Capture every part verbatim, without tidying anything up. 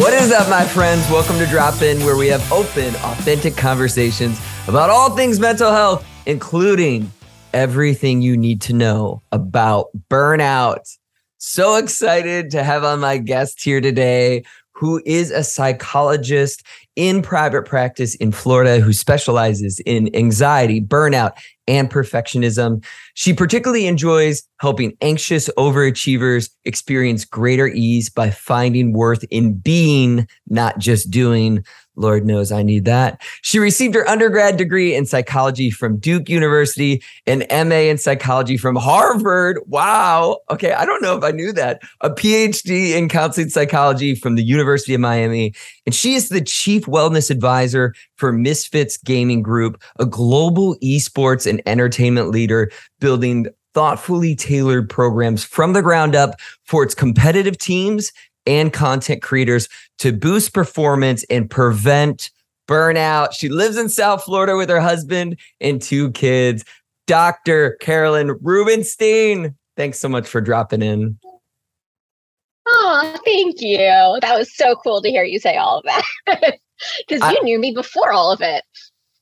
What is up, my friends? Welcome to Drop In, where we have open, authentic conversations about all things mental health, including everything you need to know about burnout. So excited to have on my guest here today, who is a psychologist in private practice in Florida who specializes in anxiety, burnout, and perfectionism. She particularly enjoys helping anxious overachievers experience greater ease by finding worth in being, not just doing. Lord knows I need that. She received her undergrad degree in psychology from Duke University, an M A in psychology from Harvard. Wow. Okay, I don't know if I knew that. A P H D in counseling psychology from the University of Miami. And she is the chief wellness advisor for Misfits Gaming Group, a global esports and entertainment leader building thoughtfully tailored programs from the ground up for its competitive teams and content creators to boost performance and prevent burnout. She lives in South Florida with her husband and two kids. Doctor Carolyn Rubenstein, thanks so much for dropping in. Oh, thank you. That was so cool to hear you say all of that because you knew me before all of it.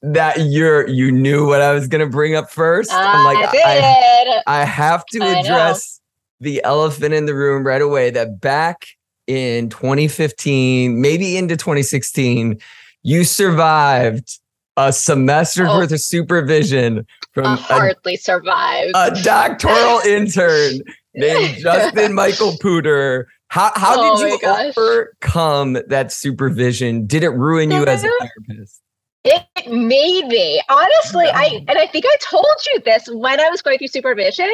That you're you knew what I was gonna bring up first. I'm like, I did. I, I have to address the elephant in the room right away. That back in twenty fifteen, maybe into twenty sixteen, you survived a semester's oh, worth of supervision from I hardly a, survived a doctoral intern named Justin Michael Puder. How how oh did you overcome that supervision? Did it ruin you as a therapist? It made me. Honestly, no. I and I think I told you this when I was going through supervision.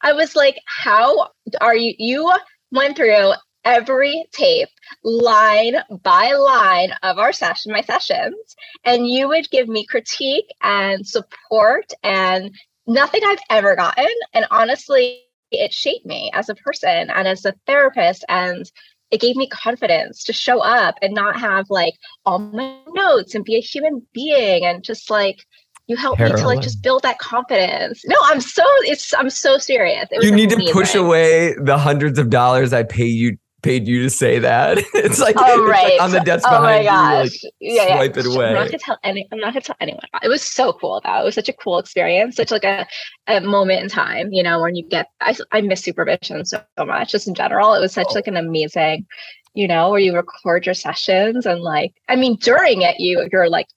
I was like, how are you? You went through every tape, line by line of our session, my sessions, and you would give me critique and support and nothing I've ever gotten. And honestly, it shaped me as a person and as a therapist, and it gave me confidence to show up and not have like all my notes and be a human being. And just like, you helped Carolyn. me to like just build that confidence. No, I'm so, it's, I'm so serious. It was you need amazing. to push away the hundreds of dollars I pay you, paid you to say that. It's like, oh, right. it's like on the desk oh behind my gosh. you, you like, yeah, swipe yeah. it away. I'm not gonna tell any, I'm not gonna tell anyone. It was so cool though. It was such a cool experience. Such like a, a moment in time, you know, when you get, I, I miss supervision so, so much just in general. It was such oh. like an amazing, you know, where you record your sessions and like, I mean, during it, you, you're like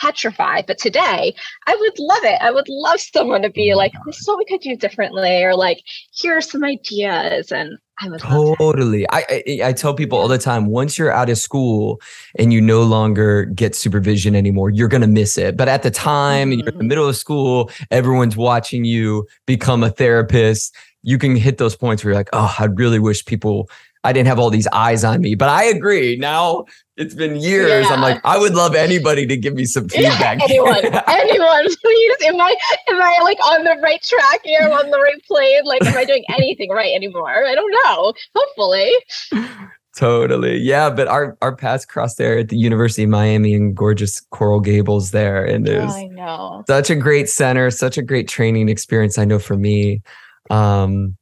petrified, but today I would love it. I would love someone to be like, this is what we could do differently. Or like, here are some ideas. And I would totally. I, I I tell people all the time, once you're out of school and you no longer get supervision anymore, you're going to miss it. But at the time, mm-hmm. you're in the middle of school, everyone's watching you become a therapist. You can hit those points where you're like, oh, I really wish people, I didn't have all these eyes on me. But I agree. Now it's been years. Yeah. I'm like, I would love anybody to give me some feedback. Yeah, anyone, anyone, please. Am I, am I like on the right track here, on the right plane? Like, am I doing anything right anymore? I don't know. Hopefully. Totally. Yeah. But our, our paths crossed there at the University of Miami in gorgeous Coral Gables there. And it was oh, I know. such a great center, such a great training experience. I know for me, um,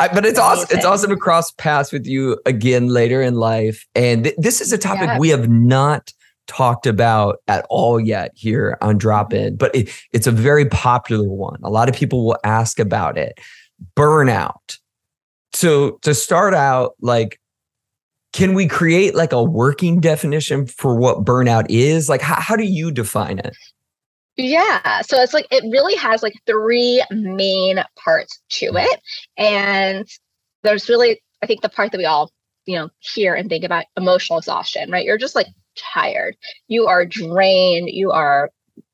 I, but it's awesome. It's awesome to cross paths with you again later in life. And th- this is a topic yeah. we have not talked about at all yet here on Drop In, but it, it's a very popular one. A lot of people will ask about it. Burnout. So to start out, like, can we create like a working definition for what burnout is? Like, how, how do you define it? Yeah. So it's like, it really has like three main parts to it. And there's really, I think the part that we all, you know, hear and think about, emotional exhaustion, right? You're just like tired. You are drained. You are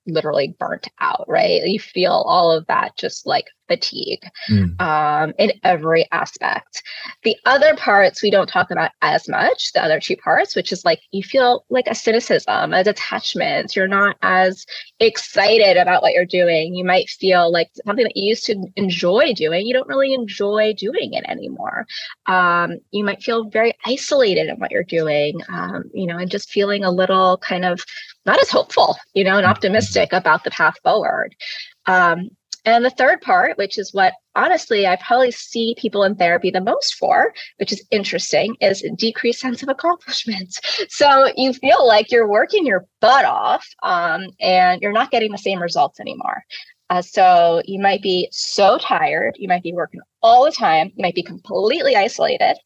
literally burnt out, right? You feel all of that just like fatigue mm. um, in every aspect. The other parts we don't talk about as much, the other two parts, which is like you feel like a cynicism, a detachment. You're not as excited about what you're doing. You might feel like something that you used to enjoy doing, you don't really enjoy doing it anymore. Um, you might feel very isolated in what you're doing, um, you know, and just feeling a little kind of not as hopeful, you know, and optimistic about the path forward. Um, And the third part, which is what honestly I probably see people in therapy the most for, which is interesting, is a decreased sense of accomplishment. So you feel like you're working your butt off um, and you're not getting the same results anymore. Uh, so you might be so tired, you might be working all the time, you might be completely isolated,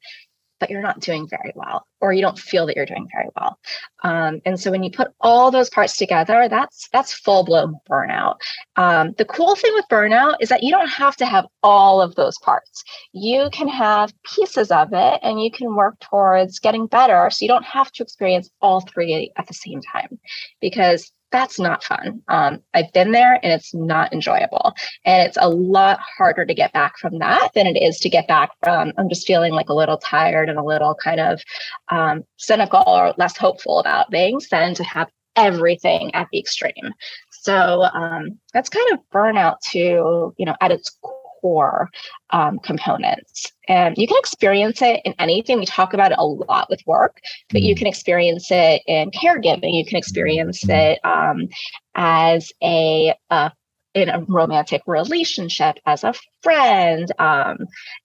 but you're not doing very well, or you don't feel that you're doing very well. Um, and so when you put all those parts together, that's that's full-blown burnout. Um, the cool thing with burnout is that you don't have to have all of those parts. You can have pieces of it, and you can work towards getting better, so you don't have to experience all three at the same time, because that's not fun. Um, I've been there and it's not enjoyable. And it's a lot harder to get back from that than it is to get back from, I'm just feeling like a little tired and a little kind of um, cynical or less hopeful about things, than to have everything at the extreme. So um, that's kind of burnout too, you know, at its core um, components. And you can experience it in anything. We talk about it a lot with work, but you can experience it in caregiving. You can experience it um, as a, uh, in a romantic relationship, as a friend, um,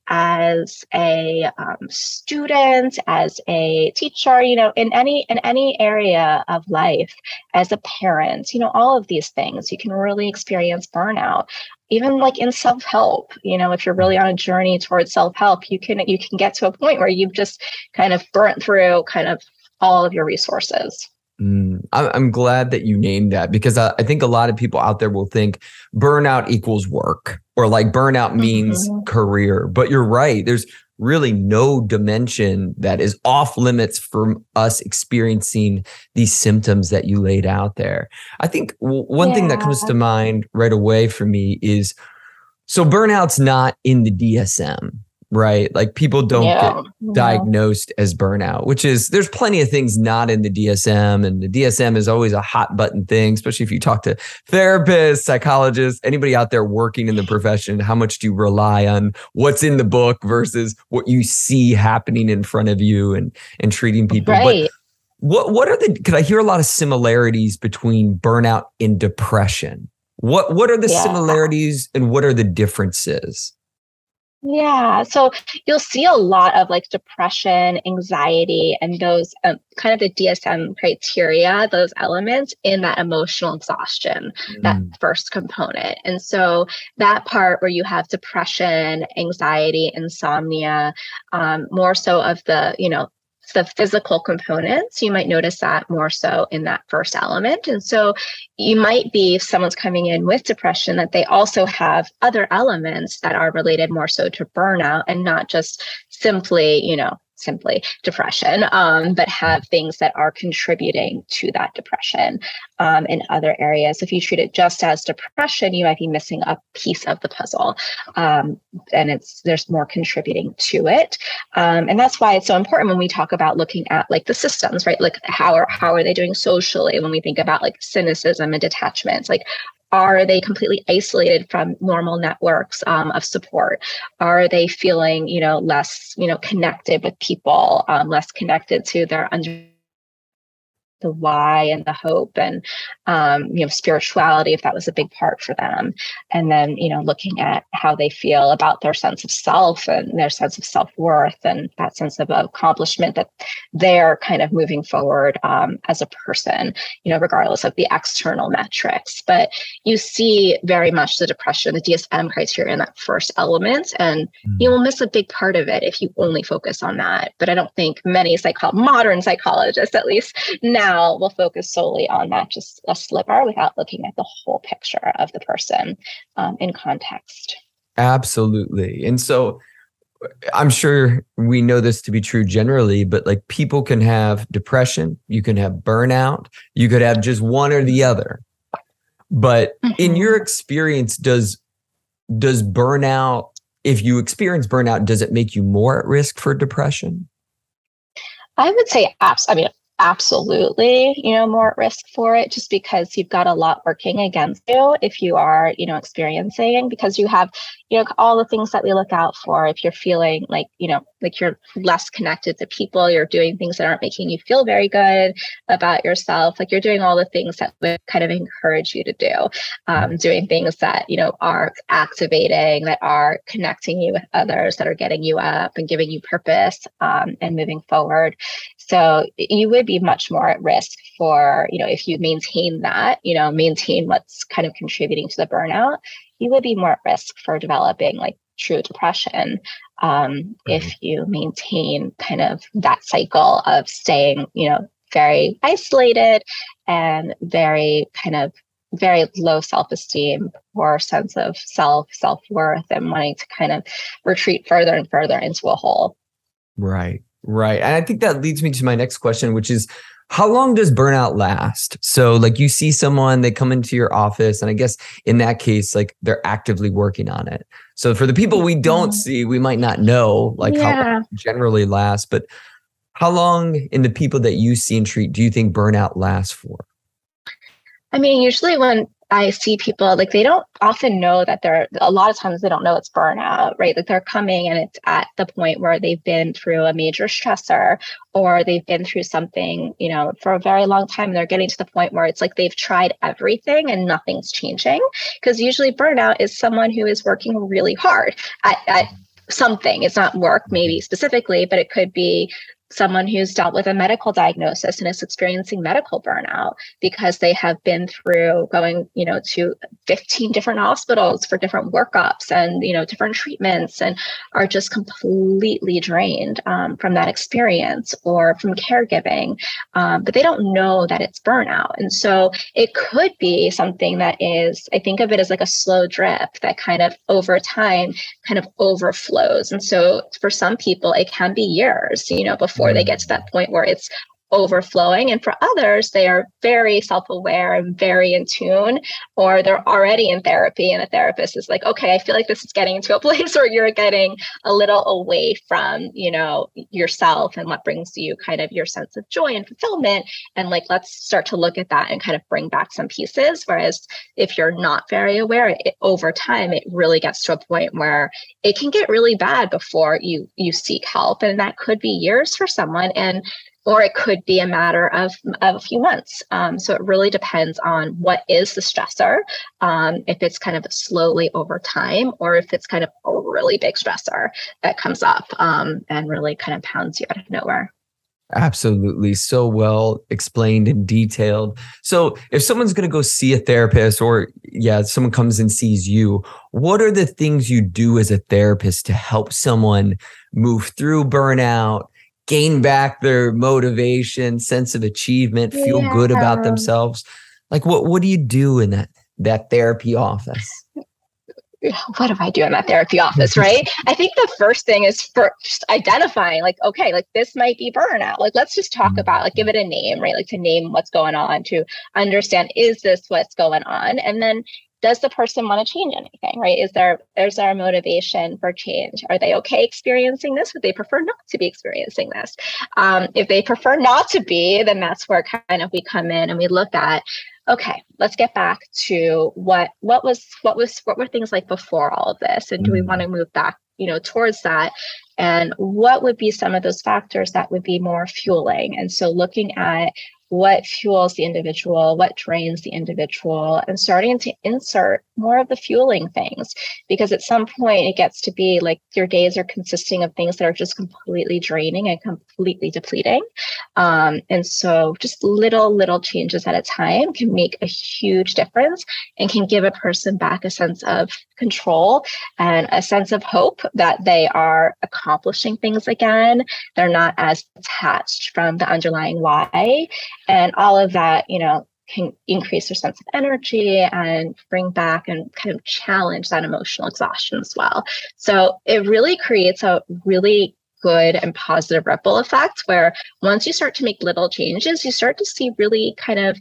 as a um, student, as a teacher, you know, in any, in any area of life, as a parent, you know, all of these things, you can really experience burnout. Even like in self-help, you know, if you're really on a journey towards self-help, you can, you can get to a point where you've just kind of burnt through kind of all of your resources. Mm, I'm glad that you named that, because I think a lot of people out there will think burnout equals work, or like burnout means mm-hmm. career, but you're right. There's really no dimension that is off limits from us experiencing these symptoms that you laid out there. I think w- one yeah. thing that comes to mind right away for me is, so burnout's not in the D S M, right? Like people don't yeah. get yeah. diagnosed as burnout, which is, there's plenty of things not in the D S M, and the D S M is always a hot button thing, especially if you talk to therapists, psychologists, anybody out there working in the profession. How much do you rely on what's in the book versus what you see happening in front of you and, and treating people? Right. But what, what are the, because I hear a lot of similarities between burnout and depression. What, what are the yeah. similarities and what are the differences? Yeah. So you'll see a lot of like depression, anxiety, and those um, kind of the D S M criteria, those elements in that emotional exhaustion, mm. that first component. And so that part where you have depression, anxiety, insomnia, um, more so of the, you know, the physical components, you might notice that more so in that first element. And so you might be, if someone's coming in with depression, that they also have other elements that are related more so to burnout, and not just simply, you know, simply depression, um, but have things that are contributing to that depression um, in other areas. If you treat it just as depression, you might be missing a piece of the puzzle, um, and it's there's more contributing to it. Um, and that's why it's so important when we talk about looking at like the systems, right? Like how are how are they doing socially? When we think about like cynicism and detachments, like, are they completely isolated from normal networks um, of support? Are they feeling, you know, less, you know, connected with people, um, less connected to their under the why and the hope and, um, you know, spirituality, if that was a big part for them. And then, you know, looking at how they feel about their sense of self and their sense of self-worth and that sense of accomplishment that they're kind of moving forward um, as a person, you know, regardless of the external metrics. But you see very much the depression, the D S M criteria in that first element, and mm-hmm. you will miss a big part of it if you only focus on that. But I don't think many psycho- modern psychologists, at least now, we'll focus solely on that, just a sliver, without looking at the whole picture of the person um, in context. Absolutely. And so I'm sure we know this to be true generally, but like people can have depression, you can have burnout, you could have just one or the other. But mm-hmm. in your experience, does does burnout, if you experience burnout, does it make you more at risk for depression? I would say absolutely. I mean, absolutely, you know, more at risk for it, just because you've got a lot working against you if you are, you know, experiencing, because you have you know, all the things that we look out for. If you're feeling like, you know, like you're less connected to people, you're doing things that aren't making you feel very good about yourself, like you're doing all the things that would kind of encourage you to do, um, doing things that, you know, are activating, that are connecting you with others, that are getting you up and giving you purpose, um, and moving forward. So you would be much more at risk for, you know, if you maintain that, you know, maintain what's kind of contributing to the burnout, you would be more at risk for developing like true depression, um, mm-hmm. if you maintain kind of that cycle of staying, you know, very isolated and very kind of very low self-esteem, poor sense of self, self-worth, and wanting to kind of retreat further and further into a hole. Right. Right. And I think that leads me to my next question, which is, how long does burnout last? So like you see someone, they come into your office, and I guess in that case, like they're actively working on it. So for the people we don't see, we might not know like yeah. how long it generally lasts, but how long in the people that you see and treat do you think burnout lasts for? I mean, usually when I see people, like they don't often know that they're, a lot of times they don't know it's burnout, right? Like they're coming and it's at the point where they've been through a major stressor, or they've been through something, you know, for a very long time, and they're getting to the point where it's like they've tried everything and nothing's changing. Because usually burnout is someone who is working really hard at, at something. It's not work maybe specifically, but it could be someone who's dealt with a medical diagnosis and is experiencing medical burnout because they have been through going, you know, to fifteen different hospitals for different workups and, you know, different treatments, and are just completely drained um, from that experience or from caregiving. Um, but they don't know that it's burnout. And so it could be something that is, I think of it as like a slow drip that kind of over time kind of overflows. And so for some people, it can be years, you know, before Before they get to that point where it's overflowing. And for others, they are very self-aware and very in tune, or they're already in therapy and a therapist is like, okay, I feel like this is getting to a place where you're getting a little away from, you know, yourself and what brings you kind of your sense of joy and fulfillment. And like, let's start to look at that and kind of bring back some pieces. Whereas if you're not very aware, it, over time, it really gets to a point where it can get really bad before you, you seek help. And that could be years for someone. And or it could be a matter of, of a few months. Um, so it really depends on what is the stressor, um, if it's kind of slowly over time, or if it's kind of a really big stressor that comes up um, and really kind of pounds you out of nowhere. Absolutely. So well explained and detailed. So if someone's going to go see a therapist, or yeah, someone comes and sees you, what are the things you do as a therapist to help someone move through burnout, gain back their motivation, sense of achievement, feel yeah. good about themselves? Like what, what do you do in that, that therapy office? What do I do in that therapy office, right? I think the first thing is first identifying like, okay, like this might be burnout. Like, let's just talk about, like, give it a name, right? Like to name what's going on, to understand, is this what's going on? And then does the person want to change anything, right? Is there, is there a motivation for change? Are they okay experiencing this? Would they prefer not to be experiencing this? Um, if they prefer not to be, then that's where kind of we come in and we look at, okay, let's get back to what, what was, what was, what were things like before all of this? And do we want to move back, you know, towards that? And what would be some of those factors that would be more fueling? And so looking at what fuels the individual, what drains the individual, and starting to insert more of the fueling things, because at some point it gets to be like your days are consisting of things that are just completely draining and completely depleting. Um, and so just little, little changes at a time can make a huge difference and can give a person back a sense of control and a sense of hope that they are accomplishing things again. They're not as detached from the underlying why. And all of that, you know, can increase their sense of energy and bring back and kind of challenge that emotional exhaustion as well. So it really creates a really good and positive ripple effect, where once you start to make little changes, you start to see really kind of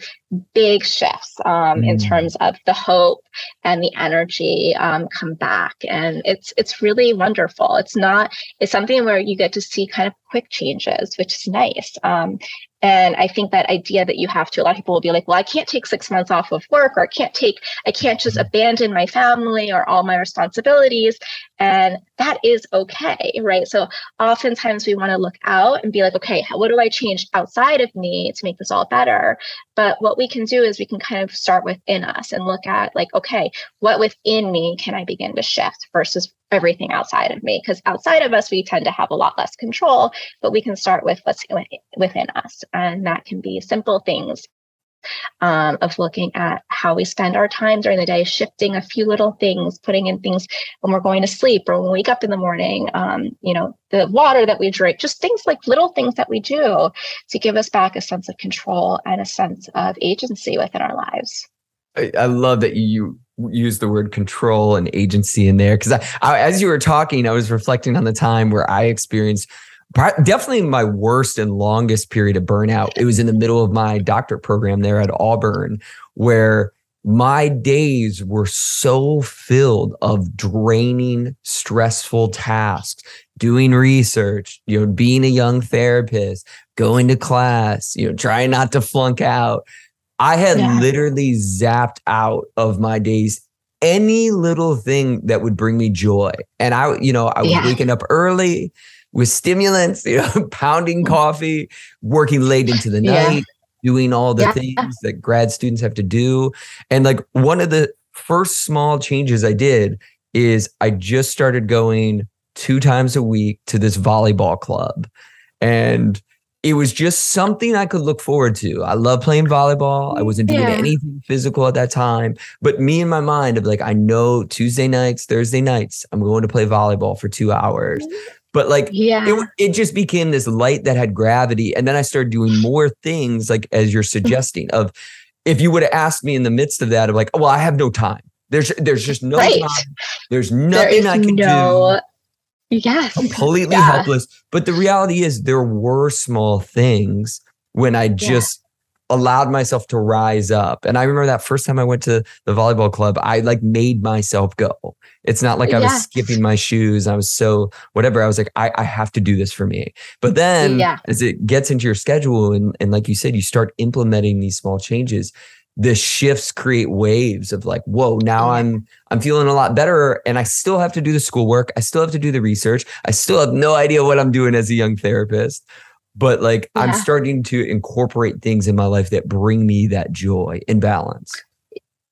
big shifts um, mm. in terms of the hope and the energy um, come back. And it's, it's really wonderful. It's not, it's something where you get to see kind of quick changes, which is nice. Um, and I think that idea that you have to, a lot of people will be like, well, I can't take six months off of work, or I can't take, I can't just abandon my family or all my responsibilities. And that is okay, right? So oftentimes we want to look out and be like, okay, what do I change outside of me to make this all better? But what we can do is we can kind of start within us and look at like, okay, what within me can I begin to shift versus everything outside of me? Because outside of us, we tend to have a lot less control, but we can start with what's within us. And that can be simple things um, of looking at how we spend our time during the day, shifting a few little things, putting in things when we're going to sleep or when we wake up in the morning, um, you know, the water that we drink, just things like little things that we do to give us back a sense of control and a sense of agency within our lives. I, I love that you use the word control and agency in there, because I, I, as you were talking, I was reflecting on the time where I experienced definitely my worst and longest period of burnout. It was in the middle of my doctorate program there at Auburn, where my days were so filled of draining, stressful tasks, doing research, you know, being a young therapist, going to class, you know, trying not to flunk out. I had yeah. literally zapped out of my days any little thing that would bring me joy. And I, you know, I was yeah. waking up early with stimulants, you know, pounding coffee, working late into the night, yeah. doing all the yeah. things that grad students have to do. And like one of the first small changes I did is I just started going two times a week to this volleyball club. And it was just something I could look forward to. I love playing volleyball. I wasn't doing yeah. anything physical at that time. But me in my mind of like, I know Tuesday nights, Thursday nights, I'm going to play volleyball for two hours. But like, yeah. it, it just became this light that had gravity. And then I started doing more things, like as you're suggesting, of if you would have asked me in the midst of that, of like, oh, well, I have no time. There's there's just no right. time. There's nothing there I can no, do. Yes. Completely yeah. helpless. But the reality is there were small things when I just yeah. allowed myself to rise up. And I remember that first time I went to the volleyball club, I like made myself go. It's not like I was yeah. skipping my shoes. I was so whatever. I was like, I, I have to do this for me. But then yeah. as it gets into your schedule and, and like you said, you start implementing these small changes, the shifts create waves of like, whoa, now I'm I'm feeling a lot better, and I still have to do the schoolwork. I still have to do the research. I still have no idea what I'm doing as a young therapist. But like yeah. I'm starting to incorporate things in my life that bring me that joy and balance.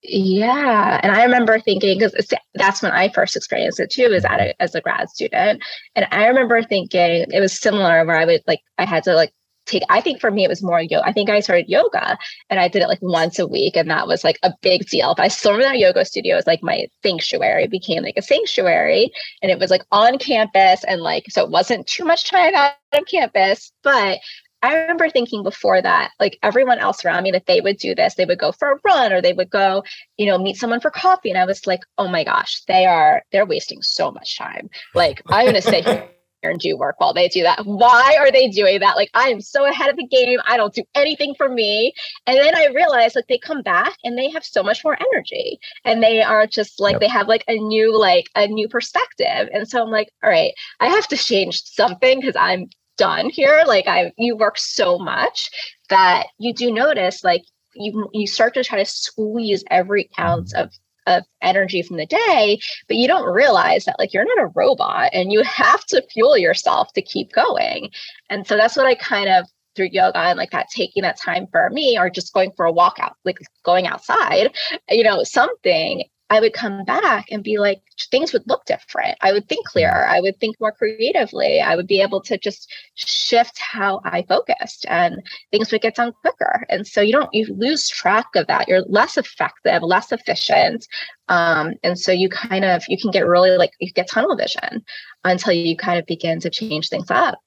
Yeah. And I remember thinking, because that's when I first experienced it too, is at a, as a grad student. And I remember thinking it was similar where I would like, I had to like take, I think for me, it was more yoga. I think I started yoga and I did it like once a week. And that was like a big deal. But I still remember that yoga studio was like my sanctuary. It became like a sanctuary, and it was like on campus. And like, so it wasn't too much time out on campus, but I remember thinking before that, like everyone else around me, that they would do this, they would go for a run or they would go, you know, meet someone for coffee. And I was like, oh my gosh, they are, they're wasting so much time. Like I'm going to sit here and do work while they do that. Why are they doing that? Like I am so ahead of the game. I don't do anything for me. And then I realized like they come back and they have so much more energy, and they are just like, yep. they have like a new, like a new perspective. And so I'm like, all right, I have to change something, because I'm done here. Like I, you work so much that you do notice, like you, you start to try to squeeze every ounce of, of energy from the day, but you don't realize that like, you're not a robot and you have to fuel yourself to keep going. And so that's what I kind of, through yoga and like that, taking that time for me, or just going for a walk out, like going outside, you know, something, I would come back and be like, things would look different. I would think clearer. I would think more creatively. I would be able to just shift how I focused, and things would get done quicker. And so you don't, you lose track of that. You're less effective, less efficient. Um, and so you kind of, you can get really like, you get tunnel vision until you kind of begin to change things up.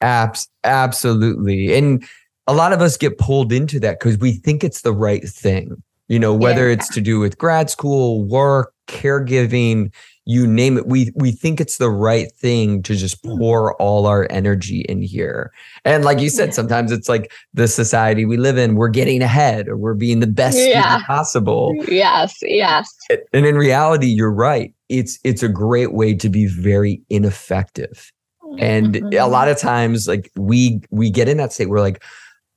Abs- absolutely. And a lot of us get pulled into that because we think it's the right thing. You know, whether yeah. it's to do with grad school, work, caregiving, you name it, we we think it's the right thing to just pour all our energy in here. And like you said, yeah. sometimes it's like the society we live in, we're getting ahead or we're being the best yeah. possible. Yes, yes. And in reality, you're right. It's it's a great way to be very ineffective. And a lot of times, like we we get in that state, we're like,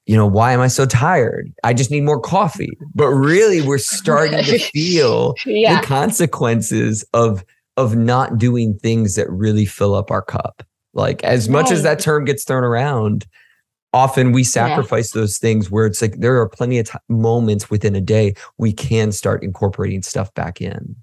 you know, why am I so tired? I just need more coffee. But really, we're starting to feel yeah. the consequences of of not doing things that really fill up our cup. Like as much right. as that term gets thrown around, often we sacrifice yeah. those things where it's like there are plenty of t- moments within a day we can start incorporating stuff back in.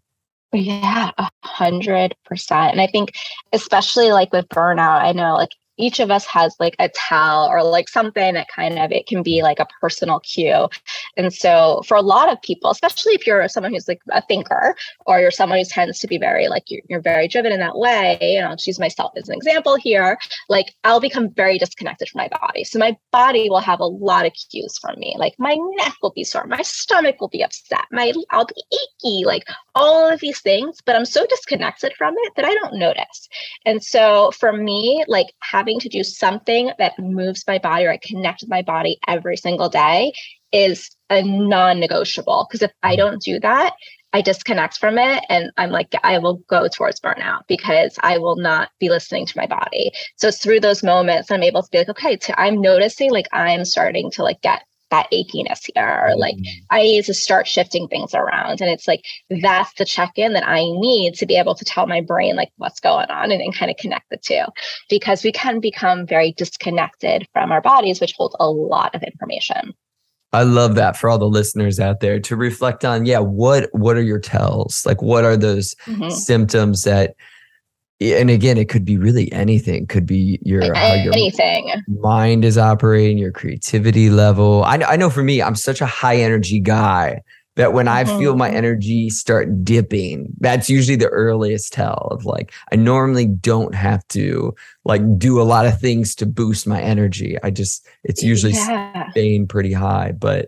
Yeah, a hundred percent. And I think especially like with burnout, I know like each of us has like a towel or like something that kind of, it can be like a personal cue. And so for a lot of people, especially if you're someone who's like a thinker or you're someone who tends to be very like, you're, you're very driven in that way, you know, I'll choose myself as an example here, like I'll become very disconnected from my body. So my body will have a lot of cues from me. Like my neck will be sore, my stomach will be upset, my, I'll be achy, like all of these things, but I'm so disconnected from it that I don't notice. And so for me, like having having to do something that moves my body or I connect with my body every single day is a non-negotiable. Because if I don't do that, I disconnect from it and I'm like, I will go towards burnout because I will not be listening to my body. So it's through those moments I'm able to be like, okay, t- I'm noticing like I'm starting to like get that achiness here, or like I need to start shifting things around. And it's like, that's the check-in that I need to be able to tell my brain, like what's going on and, and kind of connect the two, because we can become very disconnected from our bodies, which holds a lot of information. I love that for all the listeners out there to reflect on. Yeah. What, what are your tells? Like, what are those mm-hmm. symptoms that, and again, it could be really anything. Could be your, how your anything. mind is operating, your creativity level. I, I know for me, I'm such a high energy guy that when mm-hmm. I feel my energy start dipping, that's usually the earliest tell of like, I normally don't have to like do a lot of things to boost my energy. I just, it's usually yeah. staying pretty high, but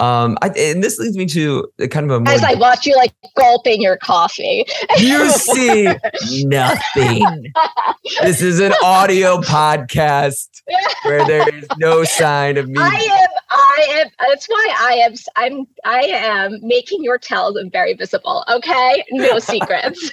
Um, I, and this leads me to kind of a more as I watch you like gulping your coffee. You see nothing. This is an audio podcast where there is no sign of me. I am. I am. That's why I am. I'm. I am making your tells very visible. Okay, no secrets.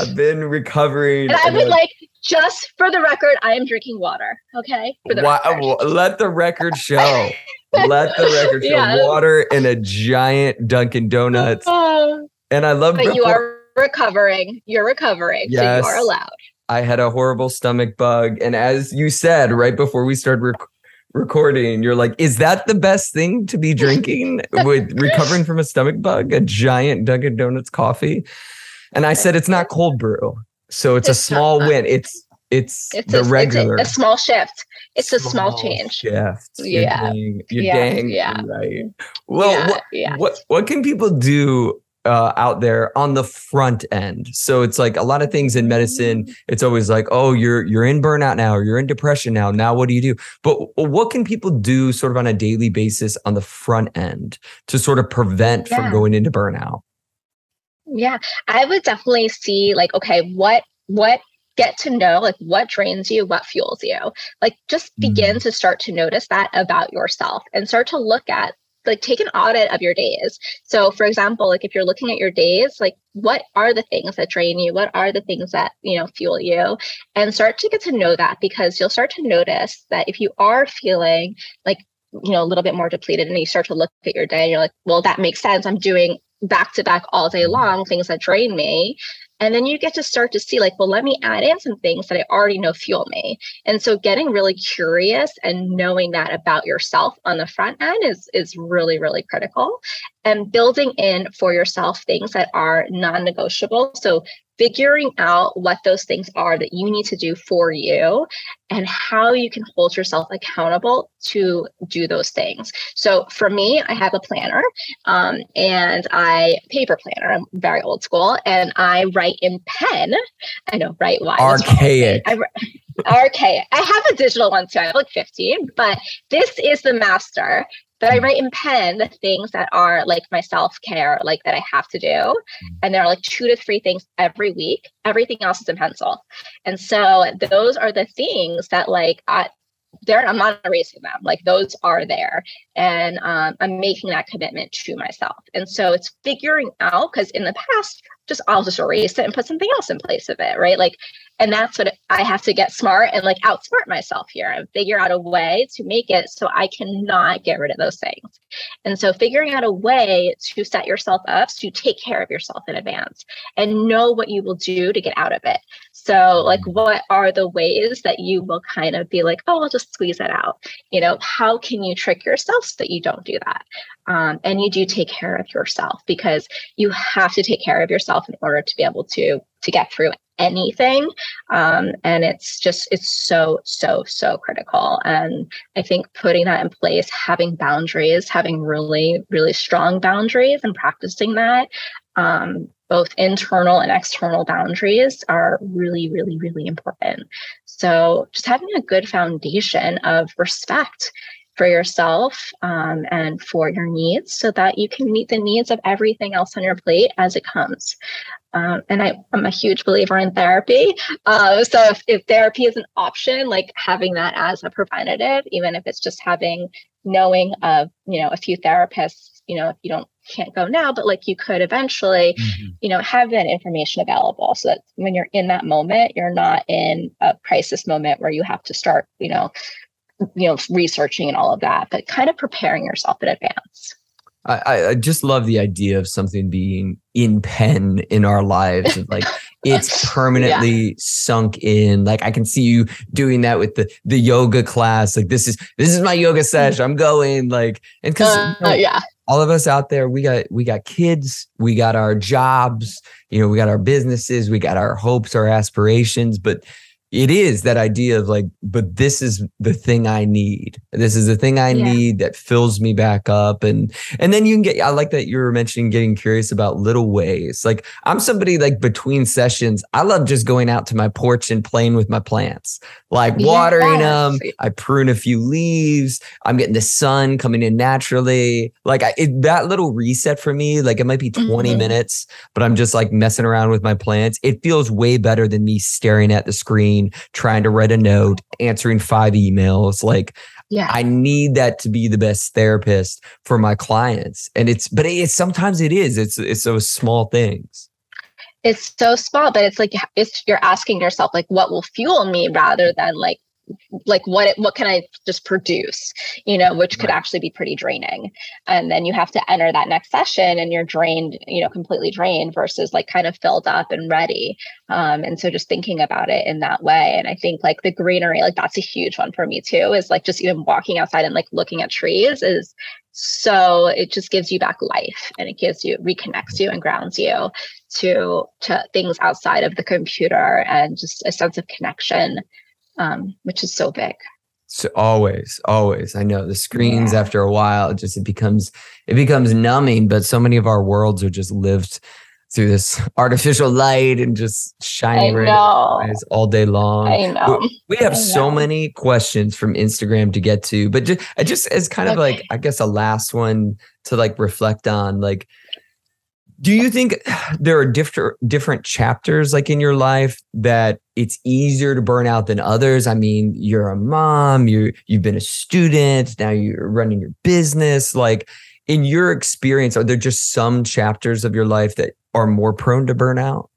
I've been recovering. And I would like, just for the record, I am drinking water. Okay, for the Why, record. Let the record show. Let the record show. Yeah. Water and a giant Dunkin' Donuts. And I love. But you are recovering. You're recovering. Yes, so you are allowed. I had a horrible stomach bug, and as you said right before we started rec- recording, you're like, "Is that the best thing to be drinking with recovering from a stomach bug? A giant Dunkin' Donuts coffee?" And I said, "It's not cold brew, so it's, it's a small win. It's it's, it's the a, regular, it's a, a small shift." It's a small, small change. Shift. Yeah. You're dang, you're yeah. dang yeah. right. Well, yeah. What, yeah. what what can people do uh, out there on the front end? So it's like a lot of things in medicine. It's always like, oh, you're you're in burnout now, or you're in depression now. Now what do you do? But what can people do sort of on a daily basis on the front end to sort of prevent yeah. from going into burnout? Yeah, I would definitely see like, okay, what what. Get to know like what drains you, what fuels you. Like just begin mm. to start to notice that about yourself and start to look at like take an audit of your days. So for example, like if you're looking at your days, like what are the things that drain you? What are the things that, you know, fuel you? And start to get to know that, because you'll start to notice that if you are feeling like, you know, a little bit more depleted and you start to look at your day and you're like, well, that makes sense. I'm doing back to back all day long things that drain me. And then you get to start to see like, well, let me add in some things that I already know fuel me. And so getting really curious and knowing that about yourself on the front end is, is really, really critical. And building in for yourself things that are non-negotiable. So figuring out what those things are that you need to do for you and how you can hold yourself accountable to do those things. So for me, I have a planner um, and I paper planner. I'm very old school and I write in pen. I know, right? Why? Archaic. I, I, archaic. I have a digital one too. I have like fifteen, but this is the master. But I write in pen the things that are like my self-care, like that I have to do. And there are like two to three things every week. Everything else is in pencil. And so those are the things that like, I, they're, I'm not erasing them. Like those are there. And um, I'm making that commitment to myself. And so it's figuring out, because in the past, just I'll just erase it and put something else in place of it, right? Like And that's what I have to get smart and like outsmart myself here and figure out a way to make it so I cannot get rid of those things. And so figuring out a way to set yourself up so you take care of yourself in advance and know what you will do to get out of it. So like, what are the ways that you will kind of be like, oh, I'll just squeeze that out. You know, how can you trick yourself so that you don't do that? Um, and you do take care of yourself, because you have to take care of yourself in order to be able to, to get through anything. Um, and it's just, it's so, so, so critical. And I think putting that in place, having boundaries, having really, really strong boundaries and practicing that, um, both internal and external boundaries, are really, really, really important. So just having a good foundation of respect for yourself um, and for your needs, so that you can meet the needs of everything else on your plate as it comes. Um, and I, I'm a huge believer in therapy. Uh, so if, if therapy is an option, like having that as a preventative, even if it's just having, knowing of, you know, a few therapists, you know, if you don't, can't go now, but like you could eventually, mm-hmm. you know, have that information available, so that when you're in that moment, you're not in a crisis moment where you have to start, you know, you know, researching and all of that, but kind of preparing yourself in advance. I, I just love the idea of something being in pen in our lives. Like it's permanently yeah. sunk in. Like I can see you doing that with the, the yoga class. Like this is, this is my yoga sesh. I'm going like, and cause uh, you know, yeah. all of us out there, we got, we got kids, we got our jobs, you know, we got our businesses, we got our hopes, our aspirations, but it is that idea of like, but this is the thing I need. This is the thing I yeah. need that fills me back up. And and then you can get, I like that you were mentioning getting curious about little ways. Like I'm somebody like between sessions, I love just going out to my porch and playing with my plants, like watering yeah. them. I prune a few leaves. I'm getting the sun coming in naturally. Like I, it, that little reset for me, like it might be twenty mm-hmm. minutes, but I'm just like messing around with my plants. It feels way better than me staring at the screen, trying to write a note, answering five emails. Like yeah. I need that to be the best therapist for my clients. And it's, but it's, sometimes it is, it's, it's those small things. It's so small, but it's like, it's, you're asking yourself like, what will fuel me rather than like, like what, it, what can I just produce, you know, which could right. actually be pretty draining. And then you have to enter that next session and you're drained, you know, completely drained versus like kind of filled up and ready. Um, and so just thinking about it in that way. And I think like the greenery, like that's a huge one for me too, is like just even walking outside and like looking at trees is so, it just gives you back life and it gives you, it reconnects you and grounds you to, to things outside of the computer and just a sense of connection. Um, which is so big. So always, always. I know the screens yeah. after a while, it just, it becomes, it becomes numbing, but so many of our worlds are just lived through this artificial light and just shining right eyes all day long. I know. We, we have I know. so many questions from Instagram to get to, but just, just as kind of okay. like, I guess a last one to like reflect on, like, do you think there are different different chapters like in your life that it's easier to burn out than others? I mean, you're a mom, you you've been a student, now you're running your business. Like in your experience, are there just some chapters of your life that are more prone to burnout?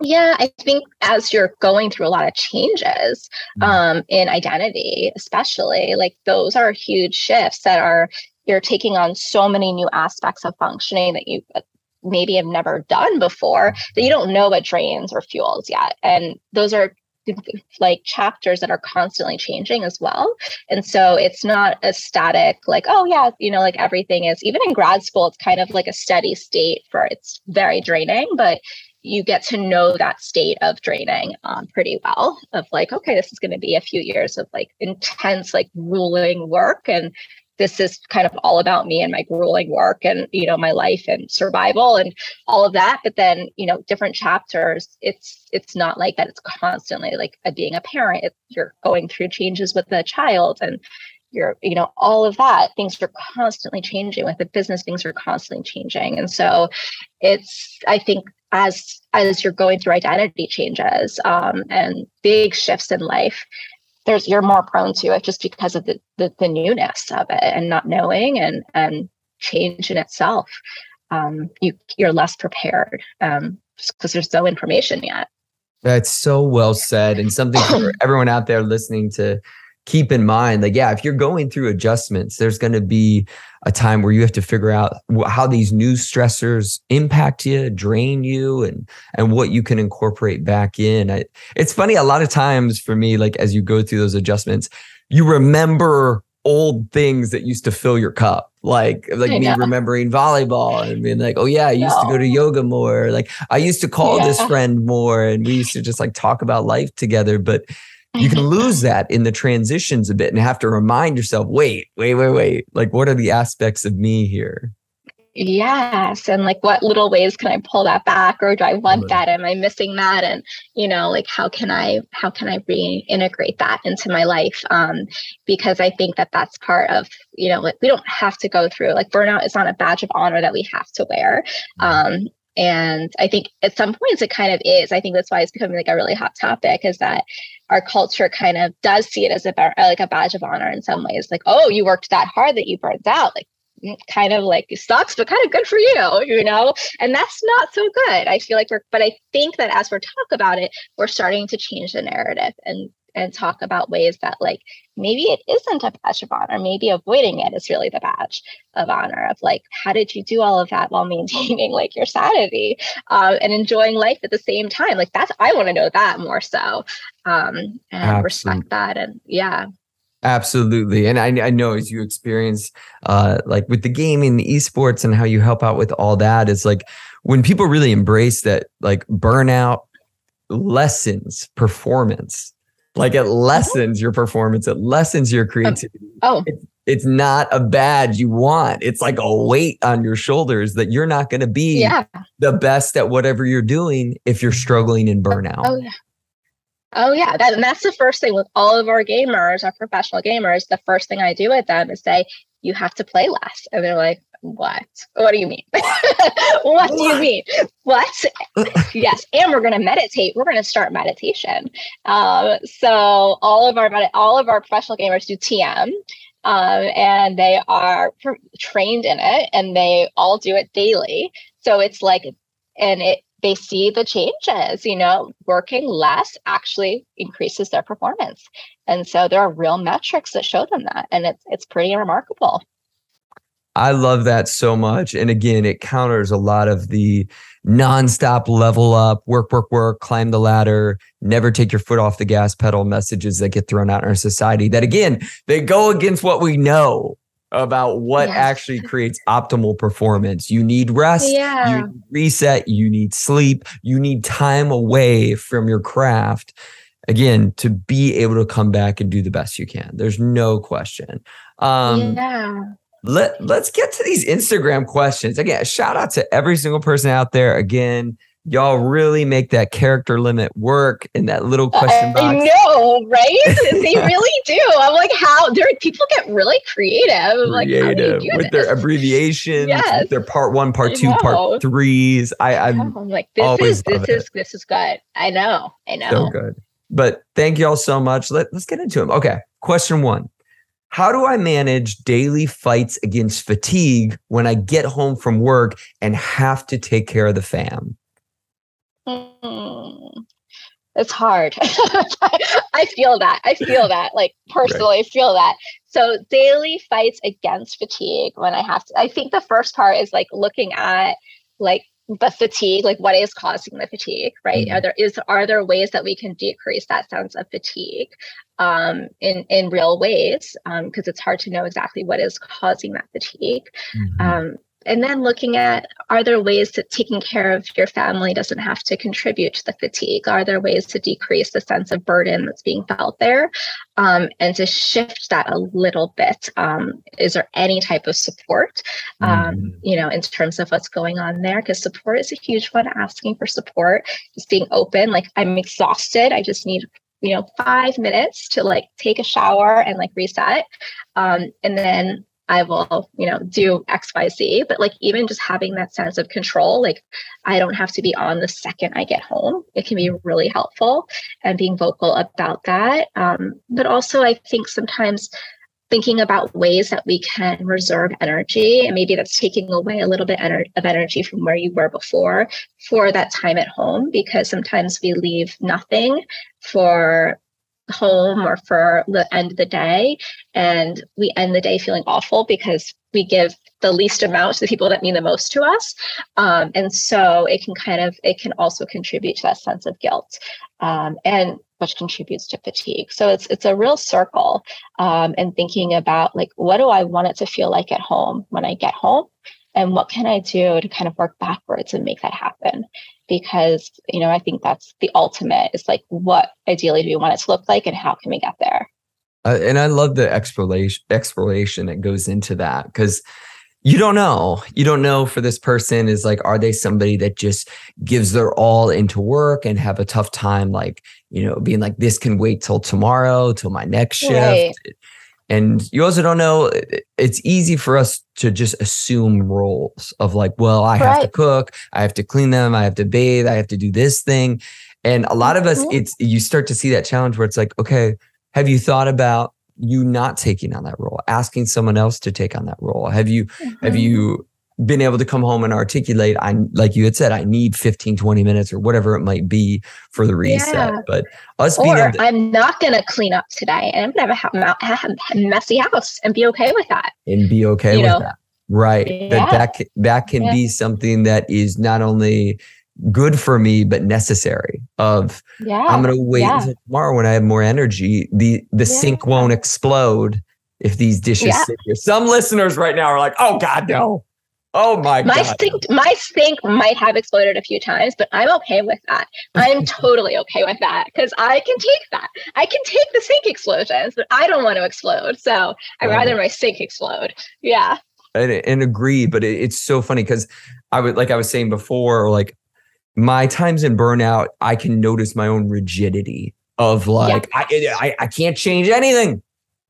Yeah, I think as you're going through a lot of changes um, in identity, especially, like those are huge shifts that are, you're taking on so many new aspects of functioning that you maybe have never done before, that you don't know what drains or fuels yet. And those are like chapters that are constantly changing as well. And so it's not a static, like, oh yeah, you know, like everything is, even in grad school, it's kind of like a steady state for, it's very draining, but you get to know that state of draining um, pretty well, of like, okay, this is going to be a few years of like intense, like grueling work. And this is kind of all about me and my grueling work and, you know, my life and survival and all of that. But then, you know, different chapters, it's, it's not like that. It's constantly like a, being a parent, it, you're going through changes with a child and you're, you know, all of that. Things are constantly changing with the business. Things are constantly changing. And so it's, I think as, as you're going through identity changes um, and big shifts in life, there's, you're more prone to it just because of the, the, the newness of it and not knowing and, and change in itself. Um, you, you're less prepared um, just because there's no information yet. That's so well said, and something for everyone out there listening to keep in mind. Like, yeah, if you're going through adjustments, there's going to be a time where you have to figure out how these new stressors impact you, drain you, and and what you can incorporate back in. I, it's funny, a lot of times for me, like as you go through those adjustments, you remember old things that used to fill your cup. Like, like me remembering volleyball and being like, oh yeah, I used no. to go to yoga more. Like I used to call yeah. this friend more, and we used to just like talk about life together. But you can lose that in the transitions a bit and have to remind yourself, wait, wait, wait, wait. Like, what are the aspects of me here? Yes. And like, what little ways can I pull that back? Or do I want that? Am I missing that? And, you know, like, how can I, how can I reintegrate that into my life? Um, because I think that that's part of, you know, like, we don't have to go through, like, burnout is not a badge of honor that we have to wear. Um, and I think at some points it kind of is. I think that's why it's becoming like a really hot topic, is that our culture kind of does see it as a, like a badge of honor in some ways. Like, oh, you worked that hard that you burned out. Like, kind of like sucks, but kind of good for you, you know? And that's not so good. I feel like we're, but I think that as we're talking about it, we're starting to change the narrative and, and talk about ways that like, maybe it isn't a badge of honor. Maybe avoiding it is really the badge of honor of like, how did you do all of that while maintaining like your sanity um, and enjoying life at the same time? Like that's, I want to know that more so um, and Absolutely. Respect that. And yeah. Absolutely. And I, I know as you experience, uh, like with the gaming, the esports and how you help out with all that, is like when people really embrace that, like burnout lessens performance, like it lessens your performance, it lessens your creativity. Um, oh, it's, it's not a badge you want. It's like a weight on your shoulders that you're not going to be yeah. the best at whatever you're doing if you're struggling in burnout. Oh, oh yeah. Oh, yeah. That, and that's the first thing with all of our gamers, our professional gamers. The first thing I do with them is say, you have to play less. And they're like, what? What do you mean? what do you mean? What? Yes. And we're going to meditate. We're going to start meditation. Um, so all of our all of our professional gamers do T M. Um, and they are pr- trained in it. And they all do it daily. So it's like, and it. They see the changes, you know, working less actually increases their performance. And so there are real metrics that show them that. And it's it's pretty remarkable. I love that so much. And again, it counters a lot of the nonstop level up, work, work, work, climb the ladder, never take your foot off the gas pedal messages that get thrown out in our society that, again, they go against what we know about what yeah. actually creates optimal performance. You need rest, yeah. you need reset, you need sleep, you need time away from your craft, again, to be able to come back and do the best you can. There's no question. Um, yeah. Let, let's get to these Instagram questions. Again, shout out to every single person out there. Again, y'all really make that character limit work in that little question I box. I know, right? They really do. I'm like, how? There, people get really creative. I'm like, how do you do with this? Their abbreviations, yes. their part one, part two, part threes. I, I'm, I'm like, this is this is it. This is good. I know, I know. So good. But thank y'all so much. Let, let's get into them. Okay, question one: how do I manage daily fights against fatigue when I get home from work and have to take care of the fam? Hmm. It's hard. I feel that. I feel that. Like personally, right. feel that. So daily fights against fatigue when I have to. I think the first part is like looking at like the fatigue, like what is causing the fatigue, right? Mm-hmm. Are there is are there ways that we can decrease that sense of fatigue um, in in real ways? Because um, it's hard to know exactly what is causing that fatigue. Mm-hmm. Um, And then looking at, are there ways that taking care of your family doesn't have to contribute to the fatigue? Are there ways to decrease the sense of burden that's being felt there? Um, and to shift that a little bit, um, is there any type of support, um, mm-hmm. you know, in terms of what's going on there? Because support is a huge one, asking for support, just being open, like I'm exhausted, I just need you know, five minutes to like take a shower and like reset. Um, and then I will, you know, do X, Y, Z, but like even just having that sense of control, like I don't have to be on the second I get home. It can be really helpful and being vocal about that. Um, but also I think sometimes thinking about ways that we can reserve energy, and maybe that's taking away a little bit ener- of energy from where you were before for that time at home, because sometimes we leave nothing for home or for the end of the day, and we end the day feeling awful because we give the least amount to the people that mean the most to us, um, and so it can kind of it can also contribute to that sense of guilt, um, and which contributes to fatigue. So it's it's a real circle, um, and thinking about like, what do I want it to feel like at home when I get home, and what can I do to kind of work backwards and make that happen? Because, you know, I think that's the ultimate. It's like, what ideally do we want it to look like, and how can we get there? Uh, and I love the exploration exploration that goes into that, because you don't know. You don't know for this person is like, are they somebody that just gives their all into work and have a tough time, like, you know, being like, this can wait till tomorrow, till my next shift. Right. And you also don't know, it's easy for us to just assume roles of like, well, I right. have to cook, I have to clean them, I have to bathe, I have to do this thing. And a lot of us, mm-hmm. it's you start to see that challenge where it's like, okay, have you thought about you not taking on that role, asking someone else to take on that role? Have you mm-hmm. have you been able to come home and articulate, I like you had said, I need fifteen, twenty minutes or whatever it might be for the reset. Yeah. But us or being able to, I'm not going to clean up today, and I'm going to have a, have a messy house and be okay with that. And be okay you with know? that. Right. Yeah. That, that can, that can yeah. be something that is not only good for me, but necessary of yeah. I'm going to wait yeah. until tomorrow when I have more energy. The, the yeah. sink won't explode if these dishes yeah. sit here. Some listeners right now are like, oh God, no. Oh my, my God. Sink, my sink might have exploded a few times, but I'm okay with that. I'm totally okay with that, because I can take that. I can take the sink explosions, but I don't want to explode. So I'd right. rather my sink explode. Yeah. And, and agree. But it, it's so funny because I would, like I was saying before, like my times in burnout, I can notice my own rigidity of like, yeah. I, I I can't change anything.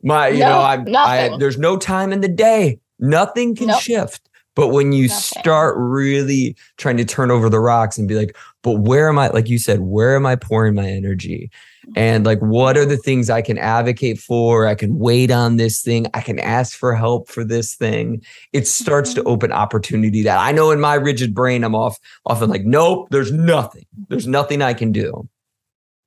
My, you no, know, I'm, I, there's no time in the day. Nothing can nope. shift. But when you Nothing. start really trying to turn over the rocks and be like, but where am I, like you said, where am I pouring my energy? And like, what are the things I can advocate for? I can wait on this thing. I can ask for help for this thing. It starts mm-hmm. to open opportunity that I know in my rigid brain, I'm off, often like, nope, there's nothing. There's nothing I can do.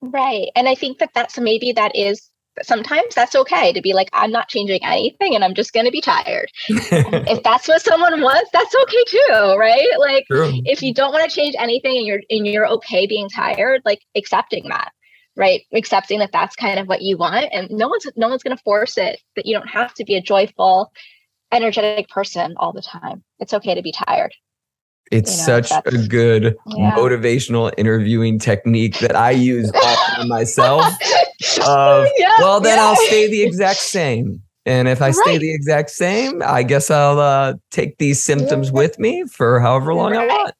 Right. And I think that that's maybe that is. But sometimes that's okay to be like, I'm not changing anything and I'm just going to be tired. If that's what someone wants, that's okay too, right? Like True. If you don't want to change anything and you're and you're okay being tired, like accepting that, right? Accepting that that's kind of what you want, and no one's no one's going to force it. That you don't have to be a joyful, energetic person all the time. It's okay to be tired. It's you know, such a good yeah. motivational interviewing technique that I use often myself. Of, yeah, well, then yeah. I'll stay the exact same. And if I right. stay the exact same, I guess I'll uh, take these symptoms yeah. with me for however long right. I want.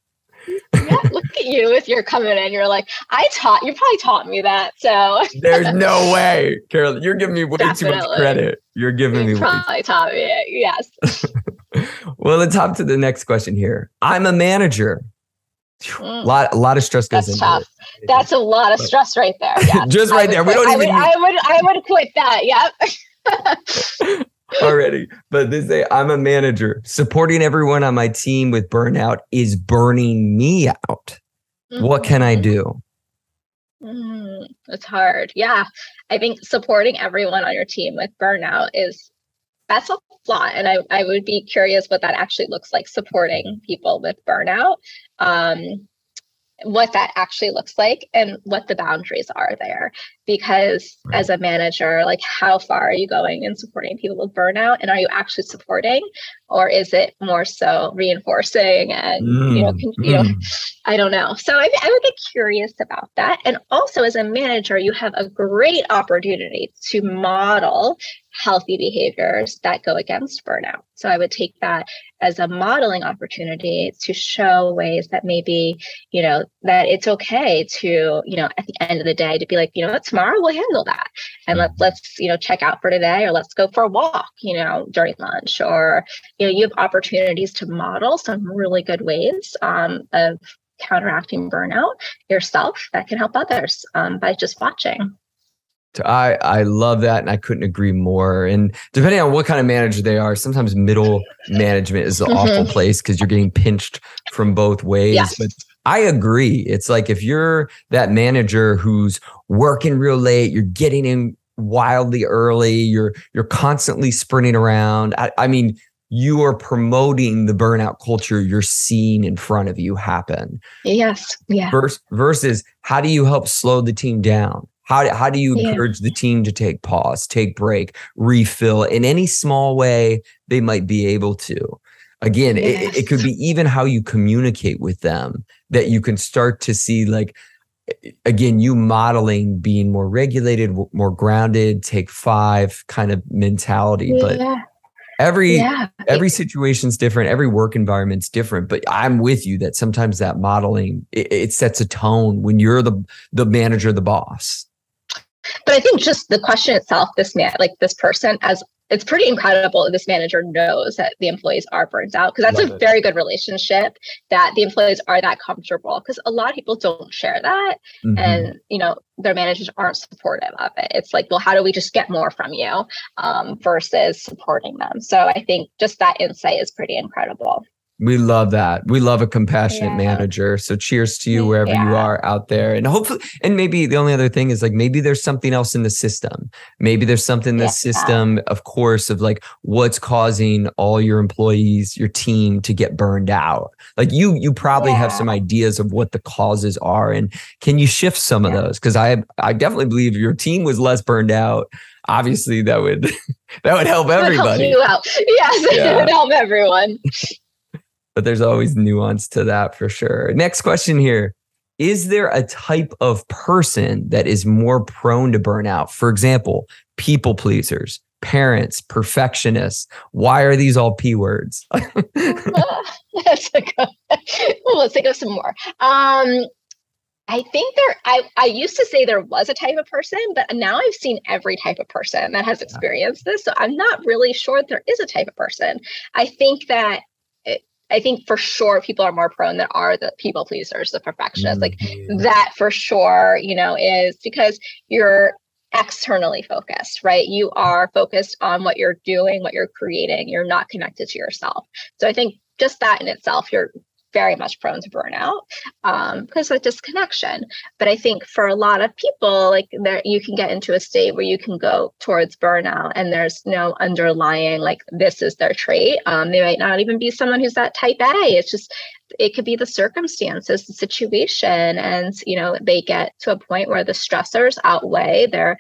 Yeah, look at you if you're coming in. You're like, I taught, you probably taught me that. So there's no way, Carolyn. You're giving me way Definitely. too much credit. You're giving you me probably way taught me it. Yes. Well, let's hop to the next question here. I'm a manager. Mm. A lot, a lot of stress goes into tough. It. That's a lot of stress right there. Yeah. Just right there. We quit. don't even. I would, need... I would, I would quit that. Yep. Already, but they say I'm a manager. Supporting everyone on my team with burnout is burning me out. Mm-hmm. What can I do? Mm, it's hard. Yeah, I think supporting everyone on your team with burnout is. That's a lot. And I, I would be curious what that actually looks like, supporting people with burnout, um, what that actually looks like and what the boundaries are there. Because right. as a manager, like how far are you going in supporting people with burnout? And are you actually supporting, or is it more so reinforcing and, mm. you know, con- mm. you know, I don't know. So I, I would be curious about that. And also as a manager, you have a great opportunity to model healthy behaviors that go against burnout. So I would take that as a modeling opportunity to show ways that maybe, you know, that it's okay to, you know, at the end of the day to be like, you know, tomorrow we'll handle that. And let, let's, you know, check out for today, or let's go for a walk, you know, during lunch, or, you know, you have opportunities to model some really good ways um, of counteracting burnout yourself that can help others um, by just watching. I, I love that, and I couldn't agree more. And depending on what kind of manager they are, sometimes middle management is an mm-hmm. awful place because you're getting pinched from both ways. Yeah. But I agree. It's like if you're that manager who's working real late, you're getting in wildly early, you're you're constantly sprinting around. I, I mean, you are promoting the burnout culture you're seeing in front of you happen. Yes. Yeah. Vers- versus how do you help slow the team down? How do, how do you encourage yeah. the team to take pause, take break, refill in any small way they might be able to? Again, yes. it, it could be even how you communicate with them that you can start to see, like, again, you modeling being more regulated, more grounded, take five kind of mentality. Yeah. But every yeah. every situation's different. Every work environment's different. But I'm with you that sometimes that modeling, it, it sets a tone when you're the the manager, the boss. But I think just the question itself, this man, like this person, as it's pretty incredible that this manager knows that the employees are burned out, because that's Love a it. very good relationship that the employees are that comfortable, because a lot of people don't share that. Mm-hmm. And, you know, their managers aren't supportive of it. It's like, well, how do we just get more from you um, versus supporting them? So I think just that insight is pretty incredible. We love that. We love a compassionate yeah. manager. So cheers to you wherever yeah. you are out there. And hopefully, and maybe the only other thing is, like, maybe there's something else in the system. Maybe there's something in the yeah. system, of course, of like what's causing all your employees, your team to get burned out. Like you, you probably yeah. have some ideas of what the causes are, and can you shift some yeah. of those? Because I, I definitely believe your team was less burned out. Obviously, that would that would help everybody. It would help you out. Yes, yeah. It would help everyone. But there's always nuance to that for sure. Next question here. Is there a type of person that is more prone to burnout? For example, people pleasers, parents, perfectionists. Why are these all P words? Let's think of some more. Um, I think there, I, I used to say there was a type of person, but now I've seen every type of person that has experienced this. So I'm not really sure there is a type of person. I think that I think for sure people are more prone that are the people pleasers, the perfectionists, like mm-hmm. that for sure, you know, is because you're externally focused, right? You are focused on what you're doing, what you're creating. You're not connected to yourself. So I think just that in itself, you're very much prone to burnout um, because of disconnection. But I think for a lot of people, like there, you can get into a state where you can go towards burnout and there's no underlying, like this is their trait. Um, they might not even be someone who's that type A. It's just, it could be the circumstances, the situation. And, you know, they get to a point where the stressors outweigh their,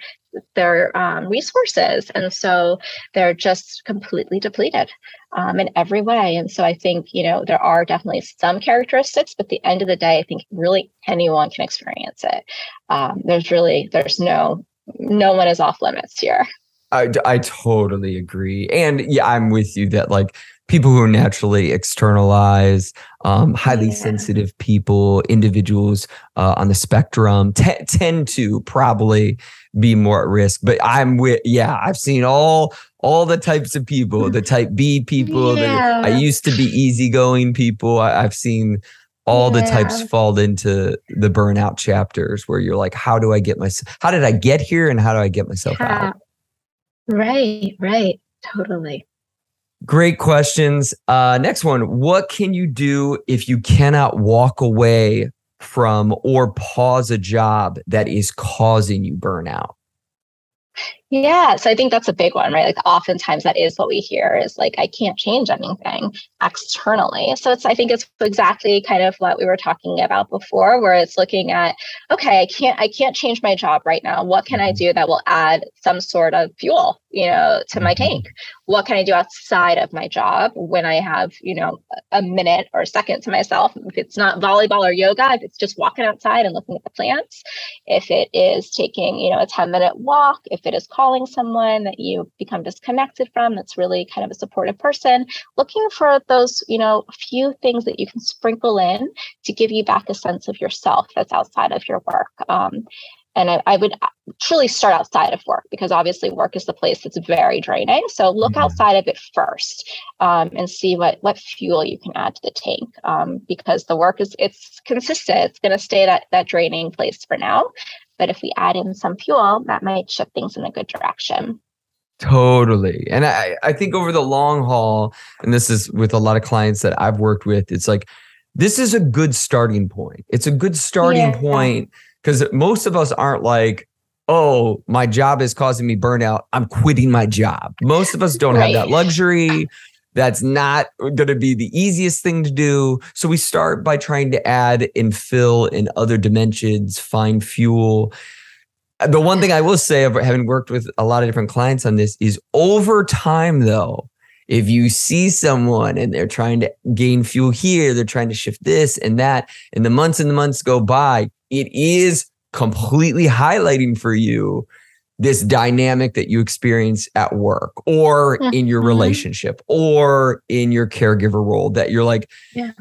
their um, resources. And so they're just completely depleted um, in every way. And so I think, you know, there are definitely some characteristics, but at the end of the day, I think really anyone can experience it. Um, there's really, there's no, no one is off limits here. I, I totally agree. And yeah, I'm with you that like, people who are naturally externalized, um, highly yeah. sensitive people, individuals uh, on the spectrum t- tend to probably be more at risk. But I'm with, yeah, I've seen all all the types of people, the type B people. Yeah. The, I used to be easygoing people. I, I've seen all yeah. the types fall into the burnout chapters where you're like, how do I get myself? How did I get here? And how do I get myself yeah. out? Right, right, totally. Great questions. Uh, next one. What can you do if you cannot walk away from or pause a job that is causing you burnout? Yeah. So I think that's a big one, right? Like oftentimes that is what we hear is like, I can't change anything externally. So it's, I think it's exactly kind of what we were talking about before, where it's looking at, okay, I can't, I can't change my job right now. What can I do that will add some sort of fuel, you know, to my tank? What can I do outside of my job when I have, you know, a minute or a second to myself? If it's not volleyball or yoga, if it's just walking outside and looking at the plants, if it is taking, you know, a ten minute walk, if it is calling someone that you become disconnected from, that's really kind of a supportive person, looking for those, you know, few things that you can sprinkle in to give you back a sense of yourself that's outside of your work. Um, And I, I would truly start outside of work, because obviously work is the place that's very draining. So look mm-hmm. outside of it first, um, and see what, what fuel you can add to the tank, um, because the work is, it's consistent. It's going to stay at that, that draining place for now. But if we add in some fuel, that might shift things in a good direction. Totally. And I, I think over the long haul, and this is with a lot of clients that I've worked with, it's like, this is a good starting point. It's a good starting yeah. point. Because most of us aren't like, oh, my job is causing me burnout, I'm quitting my job. Most of us don't right. have that luxury. That's not going to be the easiest thing to do. So we start by trying to add and fill in other dimensions, find fuel. The one thing I will say, of having worked with a lot of different clients on this, is over time, though, if you see someone and they're trying to gain fuel here, they're trying to shift this and that, and the months and the months go by, it is completely highlighting for you this dynamic that you experience at work or yeah. in your relationship mm-hmm. or in your caregiver role, that you're like, yeah.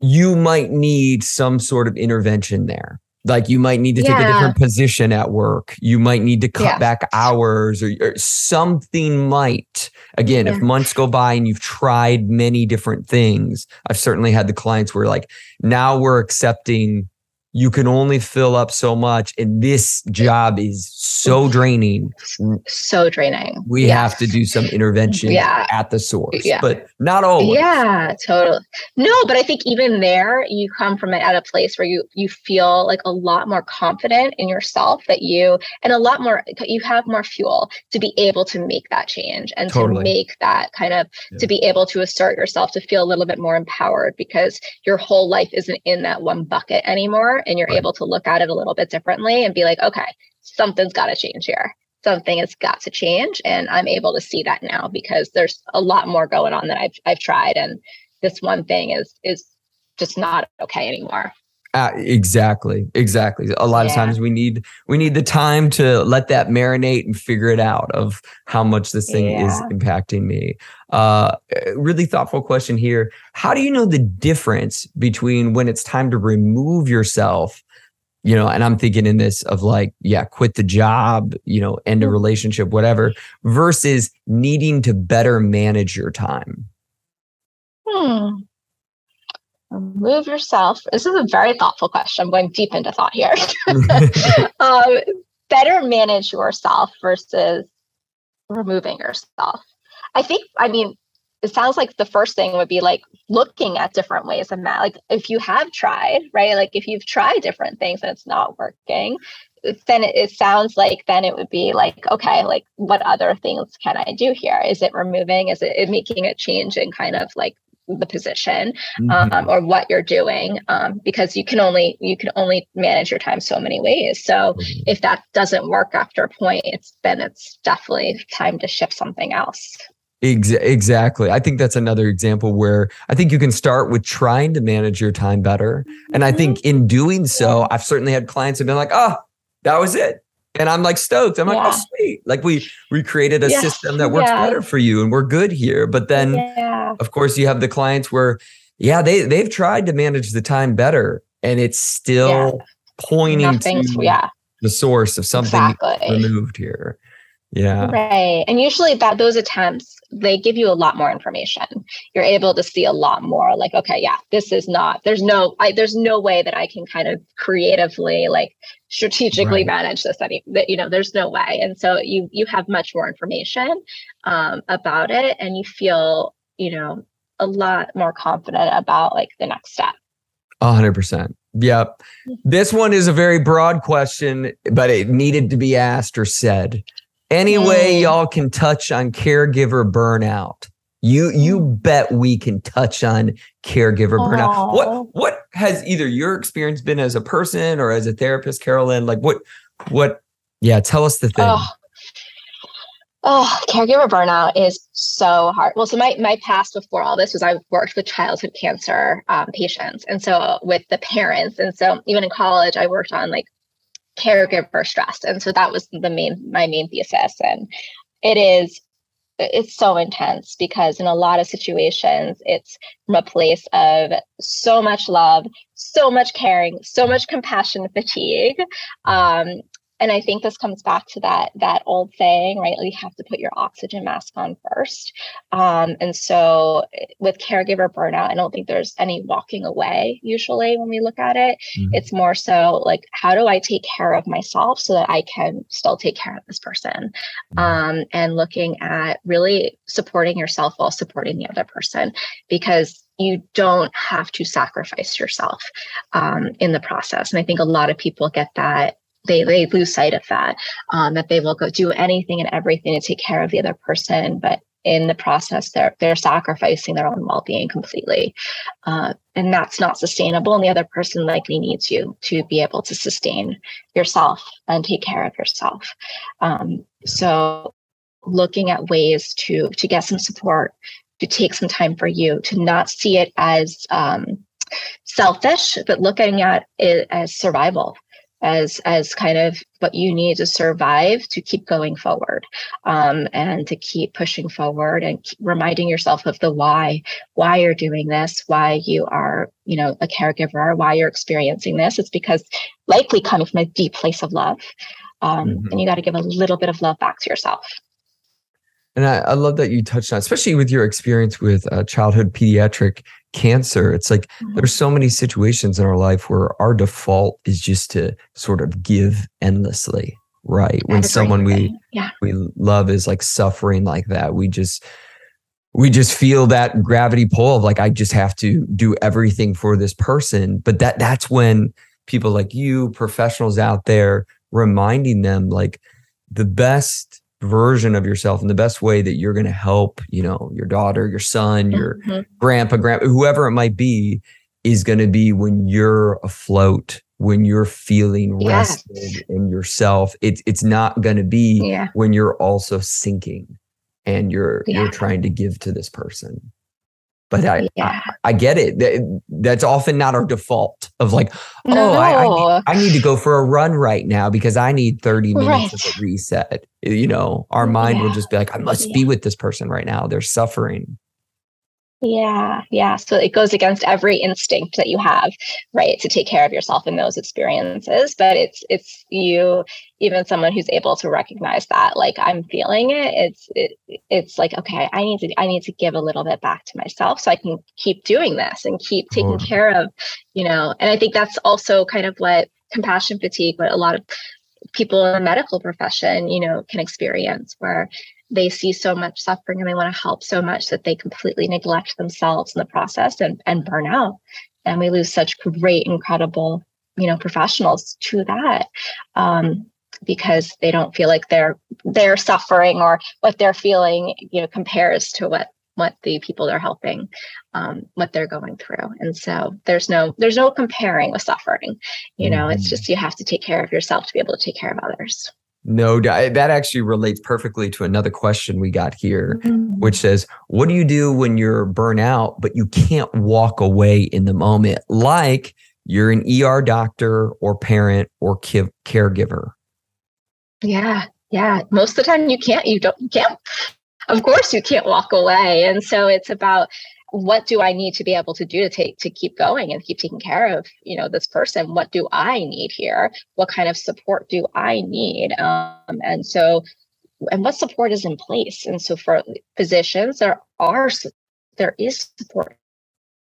you might need some sort of intervention there. Like you might need to yeah. take a different position at work. You might need to cut yeah. back hours, or, or something might. Again, yeah. if months go by and you've tried many different things, I've certainly had the clients where like, now we're accepting you can only fill up so much, and this job is so draining. So draining. We yeah. have to do some intervention yeah. at the source, yeah. but not always. Yeah, totally. No, but I think even there, you come from it at a place where you you feel like a lot more confident in yourself, that you, and a lot more, you have more fuel to be able to make that change and totally. To make that kind of, yeah. to be able to assert yourself, to feel a little bit more empowered, because your whole life isn't in that one bucket anymore. And you're right. able to look at it a little bit differently and be like, okay, something's got to change here. Something has got to change. And I'm able to see that now, because there's a lot more going on that I've I've tried. And this one thing is is just not okay anymore. Uh, exactly. Exactly. A lot yeah. of times we need we need the time to let that marinate and figure it out of how much this thing yeah. is impacting me. Uh, really thoughtful question here. How do you know the difference between when it's time to remove yourself, you know, and I'm thinking in this of like, yeah, quit the job, you know, end a relationship, whatever, versus needing to better manage your time? Hmm. Remove yourself. This is a very thoughtful question. I'm going deep into thought here. um, better manage yourself versus removing yourself. I think, I mean, it sounds like the first thing would be like looking at different ways of that. Like if you have tried, right? Like if you've tried different things and it's not working, then it, it sounds like then it would be like, okay, like what other things can I do here? Is it removing? Is it, it making a change in kind of like the position um, mm-hmm. or what you're doing, um, because you can only you can only manage your time so many ways. So mm-hmm. if that doesn't work after a point, it's then it's definitely time to shift something else. Ex- exactly. I think that's another example where I think you can start with trying to manage your time better. And I think in doing so, I've certainly had clients who've been like, oh, that was it. And I'm like stoked. I'm like, yeah. oh, sweet. Like we we created a yeah. system that works yeah. better for you, and we're good here. But then, yeah. of course, you have the clients where, yeah, they, they've tried to manage the time better, and it's still yeah. pointing Nothing's, to yeah. the source of something exactly. removed here. Yeah. Right. And usually that those attempts, they give you a lot more information. You're able to see a lot more like, okay, yeah, this is not, there's no, I, there's no way that I can kind of creatively, like strategically right. manage this. I mean, that, you know, there's no way. And so you, you have much more information um, about it, and you feel, you know, a lot more confident about like the next step. A hundred percent. Yep. This one is a very broad question, but it needed to be asked or said. Any way y'all can touch on caregiver burnout? You you bet we can touch on caregiver Aww. burnout. What what has either your experience been as a person or as a therapist, Carolyn? Like what what? Yeah, tell us the thing. Oh, oh caregiver burnout is so hard. Well, so my my past before all this was I worked with childhood cancer um, patients, and so with the parents, and so even in college I worked on like caregiver stress. And so that was the main, my main thesis. And it is it's so intense because in a lot of situations, it's from a place of so much love, so much caring, so much compassion fatigue. Um, and I think this comes back to that that old saying, right? You have to put your oxygen mask on first. Um, and so with caregiver burnout, I don't think there's any walking away usually when we look at it. Mm-hmm. It's more so like, how do I take care of myself so that I can still take care of this person? Um, and looking at really supporting yourself while supporting the other person, because you don't have to sacrifice yourself um, in the process. And I think a lot of people get that. They, they lose sight of that, um, that they will go do anything and everything to take care of the other person. But in the process, they're they're sacrificing their own well-being completely. Uh, and that's not sustainable. And the other person likely needs you to be able to sustain yourself and take care of yourself. Um, so looking at ways to to get some support, to take some time for you, to not see it as um, selfish, but looking at it as survival. As as kind of what you need to survive, to keep going forward, um, and to keep pushing forward, and keep reminding yourself of the why, why you're doing this, why you are, you know, a caregiver, why you're experiencing this. It's because likely coming from a deep place of love, um, mm-hmm. and you got to give a little bit of love back to yourself. And I, I love that you touched on, especially with your experience with uh, childhood pediatric cancer. It's like mm-hmm. there's so many situations in our life where our default is just to sort of give endlessly, right? That when someone we yeah. we love is like suffering like that, we just we just feel that gravity pull of like, I just have to do everything for this person. But that that's when people like you, professionals out there, reminding them like the best version of yourself and the best way that you're going to help, you know, your daughter, your son, your mm-hmm. grandpa, grandpa, whoever it might be, is going to be when you're afloat, when you're feeling yes. rested in yourself. It's it's not going to be yeah. when you're also sinking and you're yeah. you're trying to give to this person. But I yeah. I, I get it. That, that's often not our default of like, oh, no. I, I, need, I need to go for a run right now because I need thirty minutes right. of a reset. You know, our mind yeah. will just be like, I must yeah. be with this person right now. They're suffering. Yeah. Yeah. So it goes against every instinct that you have, right, to take care of yourself in those experiences. But it's, it's you, even someone who's able to recognize that, like, I'm feeling it, it's, it, it's like, okay, I need to, I need to give a little bit back to myself so I can keep doing this and keep taking oh. care of, you know. And I think that's also kind of what compassion fatigue, what a lot of people in the medical profession, you know, can experience, where they see so much suffering and they want to help so much that they completely neglect themselves in the process and, and burn out. And we lose such great, incredible, you know, professionals to that, um, because they don't feel like they're, they're suffering, or what they're feeling, you know, compares to what, what the people they're helping, um, what they're going through. And so there's no, there's no comparing with suffering, you know, it's just, you have to take care of yourself to be able to take care of others. No, that actually relates perfectly to another question we got here, mm-hmm. which says, what do you do when you're burnt out, but you can't walk away in the moment? Like you're an E R doctor or parent or ki- caregiver. Yeah. Yeah. Most of the time you can't, you don't, you can't, of course you can't walk away. And so it's about, what do I need to be able to do to take, to keep going and keep taking care of, you know, this person? What do I need here? What kind of support do I need? Um, and so, and what support is in place? And so for physicians, there are, there is support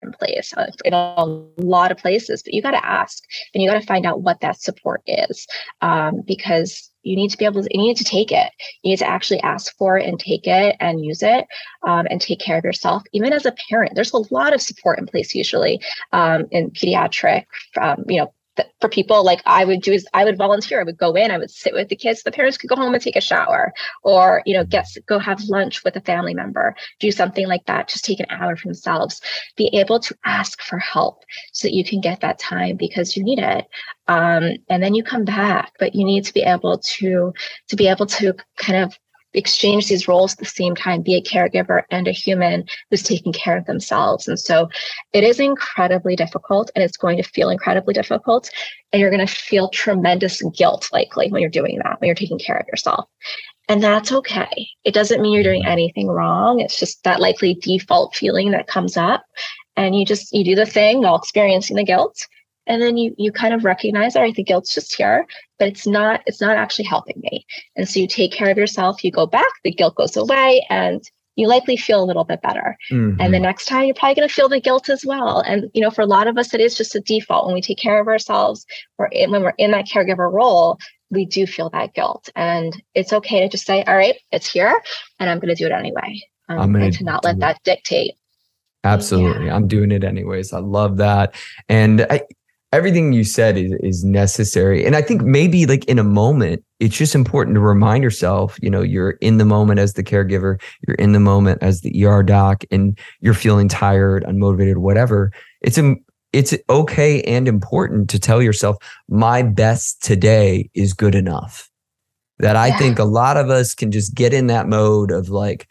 in place in a lot of places, but you got to ask and you got to find out what that support is, um, because you need to be able to, you need to take it. You need to actually ask for it and take it and use it, um, and take care of yourself. Even as a parent, there's a lot of support in place usually, um, in pediatric, um, you know, th- for people like I would do is I would volunteer. I would go in, I would sit with the kids. The parents could go home and take a shower, or, you know, get, go have lunch with a family member, do something like that. Just take an hour for themselves, be able to ask for help so that you can get that time because you need it. Um, and then you come back, but you need to be able to, to be able to kind of exchange these roles at the same time, be a caregiver and a human who's taking care of themselves. And so it is incredibly difficult, and it's going to feel incredibly difficult. And you're going to feel tremendous guilt likely when you're doing that, when you're taking care of yourself. And that's okay. It doesn't mean you're doing anything wrong. It's just that likely default feeling that comes up. And you just, you do the thing while experiencing the guilt. And then you you kind of recognize, all right, the guilt's just here, but it's not, it's not actually helping me. And so you take care of yourself, you go back, the guilt goes away, and you likely feel a little bit better. Mm-hmm. And the next time you're probably going to feel the guilt as well. And, you know, for a lot of us, it is just a default. When we take care of ourselves, or when we're in that caregiver role, we do feel that guilt. And it's okay to just say, all right, it's here, and I'm going to do it anyway. Um, I'm gonna and to not let that dictate. Absolutely. Yeah. I'm doing it anyways. I love that. And I, everything you said is, is necessary. And I think maybe like in a moment, it's just important to remind yourself, you know, you're in the moment as the caregiver, you're in the moment as the E R doc, and you're feeling tired, unmotivated, whatever. It's a, It's okay and important to tell yourself, my best today is good enough. That I yeah. think a lot of us can just get in that mode of like,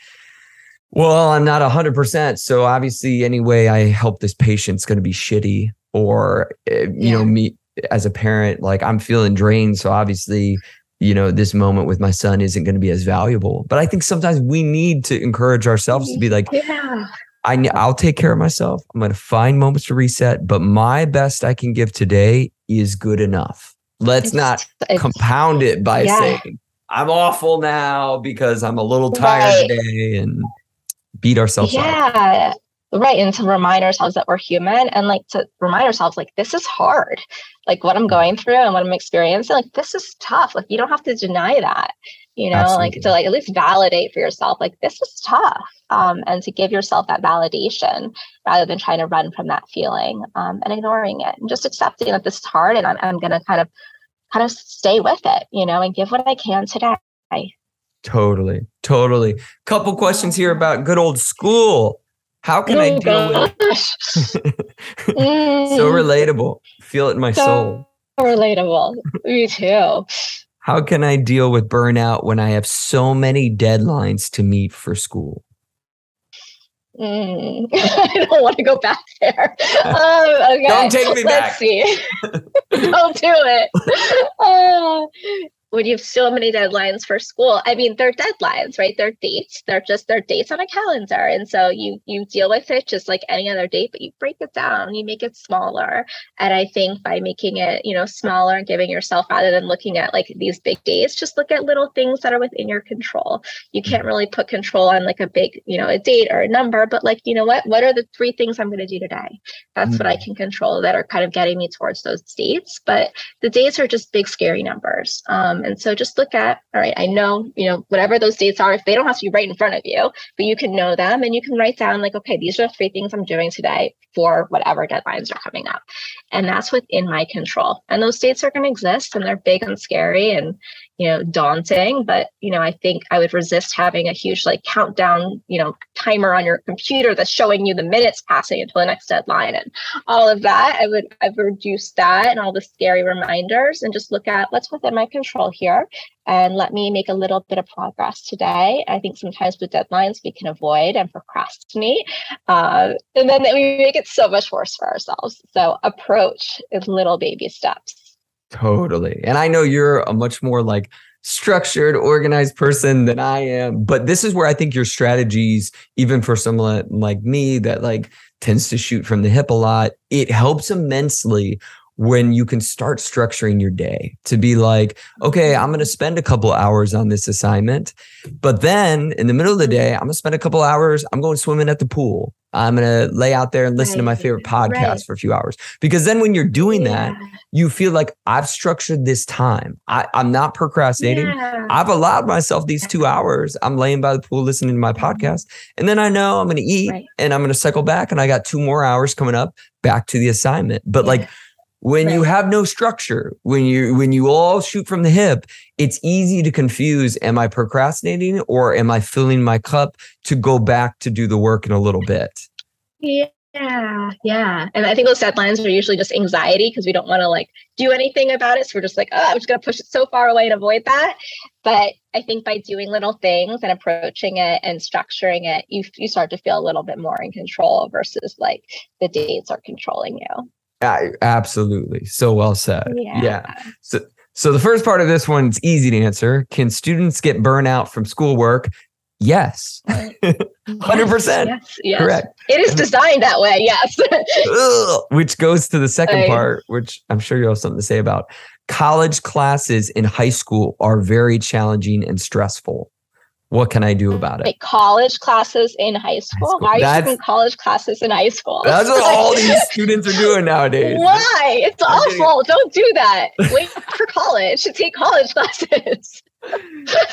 well, I'm not one hundred percent. So obviously any way I help this patient's going to be shitty. Or, you yeah. know, me as a parent, like I'm feeling drained. So obviously, you know, this moment with my son isn't going to be as valuable. But I think sometimes we need to encourage ourselves to be like, yeah. I, I'll take care of myself. I'm going to find moments to reset, but my best I can give today is good enough. Let's it's, not it's, compound it by yeah. saying I'm awful now because I'm a little tired right. today, and beat ourselves yeah. up. Yeah. Right. And to remind ourselves that we're human, and like to remind ourselves, like, this is hard. Like what I'm going through and what I'm experiencing, like, this is tough. Like, you don't have to deny that. You know, Absolutely. like to like at least validate for yourself, like, this is tough. Um, and to give yourself that validation rather than trying to run from that feeling um, and ignoring it, and just accepting that this is hard, and I'm, I'm going to kind of kind of stay with it, you know, and give what I can today. Totally. Totally. Couple questions here about good old school. How can oh I deal gosh. with it? So relatable. Feel it in my so soul. Relatable. Me too. How can I deal with burnout when I have so many deadlines to meet for school? Mm. I don't want to go back there. Um, okay. Don't take me Let's back. Let's see. Don't do it. Oh. When you have so many deadlines for school, I mean, they're deadlines, right? They're dates. They're just they're dates on a calendar. And so you you deal with it just like any other date, but you break it down, you make it smaller. And I think by making it, you know, smaller and giving yourself, rather than looking at like these big days, just look at little things that are within your control. You can't really put control on like a big, you know, a date or a number, but like, you know what, what are the three things I'm going to do today? That's mm-hmm. what I can control that are kind of getting me towards those dates. But the dates are just big, scary numbers. Um, And so just look at, all right, I know, you know, whatever those dates are, if they don't have to be right in front of you, but you can know them, and you can write down like, okay, these are the three things I'm doing today for whatever deadlines are coming up. And that's within my control. And those dates are going to exist, and they're big and scary and, you know, daunting. But, you know, I think I would resist having a huge like countdown, you know, timer on your computer that's showing you the minutes passing until the next deadline and all of that. I would I've reduced that and all the scary reminders, and just look at what's within my control here, and let me make a little bit of progress today. I think sometimes with deadlines, we can avoid and procrastinate. Uh, and then we make it so much worse for ourselves. So approach is little baby steps. Totally. And I know you're a much more like structured, organized person than I am, but this is where I think your strategies, even for someone like me that like tends to shoot from the hip a lot, it helps immensely when you can start structuring your day to be like, okay, I'm going to spend a couple hours on this assignment, but then in the middle of the day, I'm going to spend a couple hours. I'm going swimming at the pool. I'm going to lay out there and listen right. to my favorite podcast right. for a few hours. Because then when you're doing yeah. that, you feel like I've structured this time. I, I'm not procrastinating. Yeah. I've allowed myself these two hours. I'm laying by the pool, listening to my podcast. And then I know I'm going to eat right. and I'm going to cycle back. And I got two more hours coming up back to the assignment. But yeah. like, when right. you have no structure, when you when you all shoot from the hip, it's easy to confuse, am I procrastinating or am I filling my cup to go back to do the work in a little bit? Yeah. Yeah. Yeah. And I think those deadlines are usually just anxiety because we don't want to like do anything about it. So we're just like, oh, I'm just going to push it so far away and avoid that. But I think by doing little things and approaching it and structuring it, you you start to feel a little bit more in control versus like the dates are controlling you. Yeah, absolutely. So well said. Yeah. yeah. So So the first part of this one's easy to answer. Can students get burnout from schoolwork? Yes. one hundred percent. Yes, yes. Correct. It is designed that way, yes. Ugh, which goes to the second right. part, which I'm sure you'll have something to say about. College classes in high school are very challenging and stressful. What can I do about it? Like college classes in high school? High school. Why are you that's, doing college classes in high school? That's what all these students are doing nowadays. Why? It's awful. Don't do that. Wait for college. Take college classes.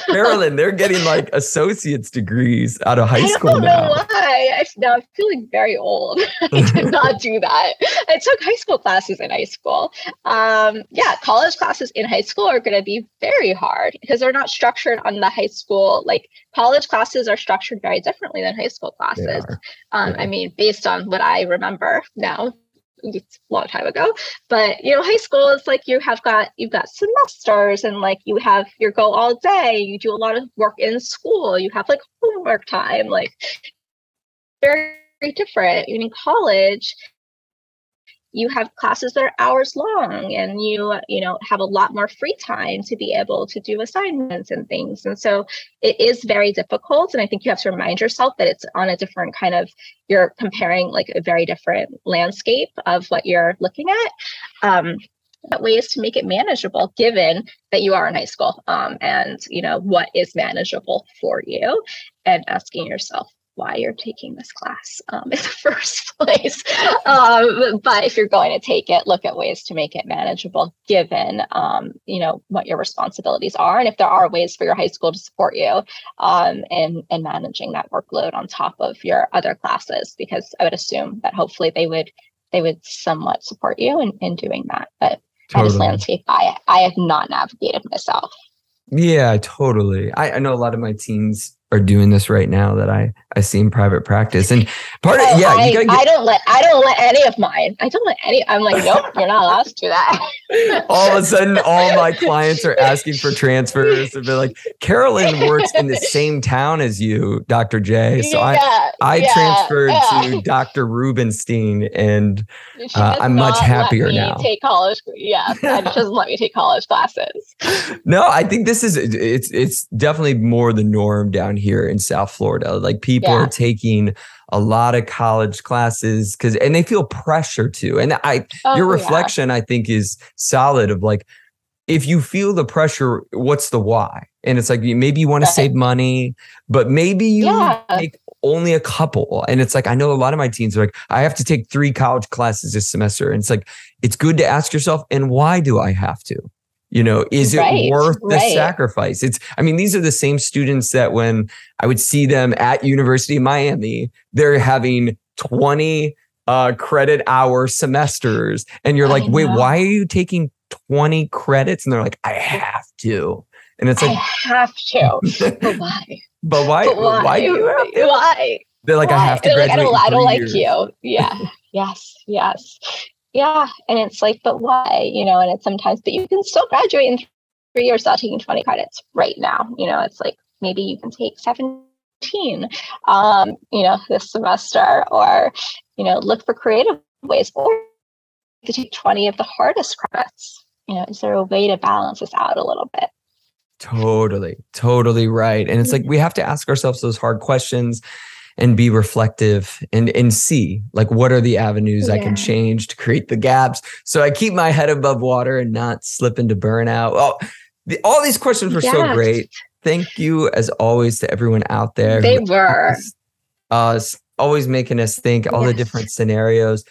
Carolyn, they're getting like associate's degrees out of high school now. I don't know why. I, now I'm feeling very old. I did not do that. I took high school classes in high school. Um, yeah, college classes in high school are going to be very hard because they're not structured on the high school. Like college classes are structured very differently than high school classes. Um, yeah. I mean, based on what I remember now. It's a long time ago, but you know, high school is like you have got you've got semesters and like you have your go all day. You do a lot of work in school. You have like homework time. Like very, very different. In college, you have classes that are hours long, and you you know have a lot more free time to be able to do assignments and things. And so it is very difficult. And I think you have to remind yourself that it's on a different kind of. You're comparing like a very different landscape of what you're looking at. Um, but ways to make it manageable, given that you are in high school, um, and you know what is manageable for you, and asking yourself why you're taking this class um, in the first place. Um, but if you're going to take it, look at ways to make it manageable, given, um, you know, what your responsibilities are. And if there are ways for your high school to support you um, in, in managing that workload on top of your other classes, because I would assume that hopefully they would they would somewhat support you in, in doing that. But totally. I just landscape, I, I have not navigated myself. Yeah, totally. I, I know a lot of my teens are doing this right now that I, I see in private practice. And part of, yeah, I, you gotta get, I don't let, I don't let any of mine, I don't let any, I'm like, nope, you're not allowed to do that. All of a sudden, all my clients are asking for transfers and be like, Carolyn works in the same town as you, Doctor J. So yeah, I, I yeah, transferred yeah. to Doctor Rubenstein and uh, I'm much happier let me now. Take college, yeah, and she doesn't let me take college classes. No, I think this is, it's, it's definitely more the norm down here. here in South Florida. Like people yeah. are taking a lot of college classes because, and they feel pressure to, and I, oh, your reflection yeah. I think is solid of like, if you feel the pressure, what's the why? And it's like, maybe you want right. to save money, but maybe you yeah. take only a couple. And it's like, I know a lot of my teens are like, I have to take three college classes this semester. And it's like, it's good to ask yourself, and why do I have to? You know, is it right, worth the right. sacrifice? It's, I mean, these are the same students that when I would see them at University of Miami, they're having twenty uh, credit hour semesters. And you're I like, know. wait, why are you taking twenty credits? And they're like, I have to. And it's like, I have to. But why? But why? But why? Why do you have to? Why? They're like, why? I have to graduate. Like, I don't, I don't like you. Yeah. yes. Yes. Yeah. And it's like, but why? You know, and it's sometimes, but you can still graduate in three years without taking twenty credits right now. You know, it's like, maybe you can take seventeen, um, you know, this semester, or, you know, look for creative ways, or you could take twenty of the hardest credits. You know, is there a way to balance this out a little bit? Totally, totally right. And it's like, we have to ask ourselves those hard questions and be reflective and and see like, what are the avenues yeah. I can change to create the gaps so I keep my head above water and not slip into burnout. Oh, the, all these questions were yeah. so great. Thank you as always to everyone out there. They were. Uh, always making us think all yes. the different scenarios.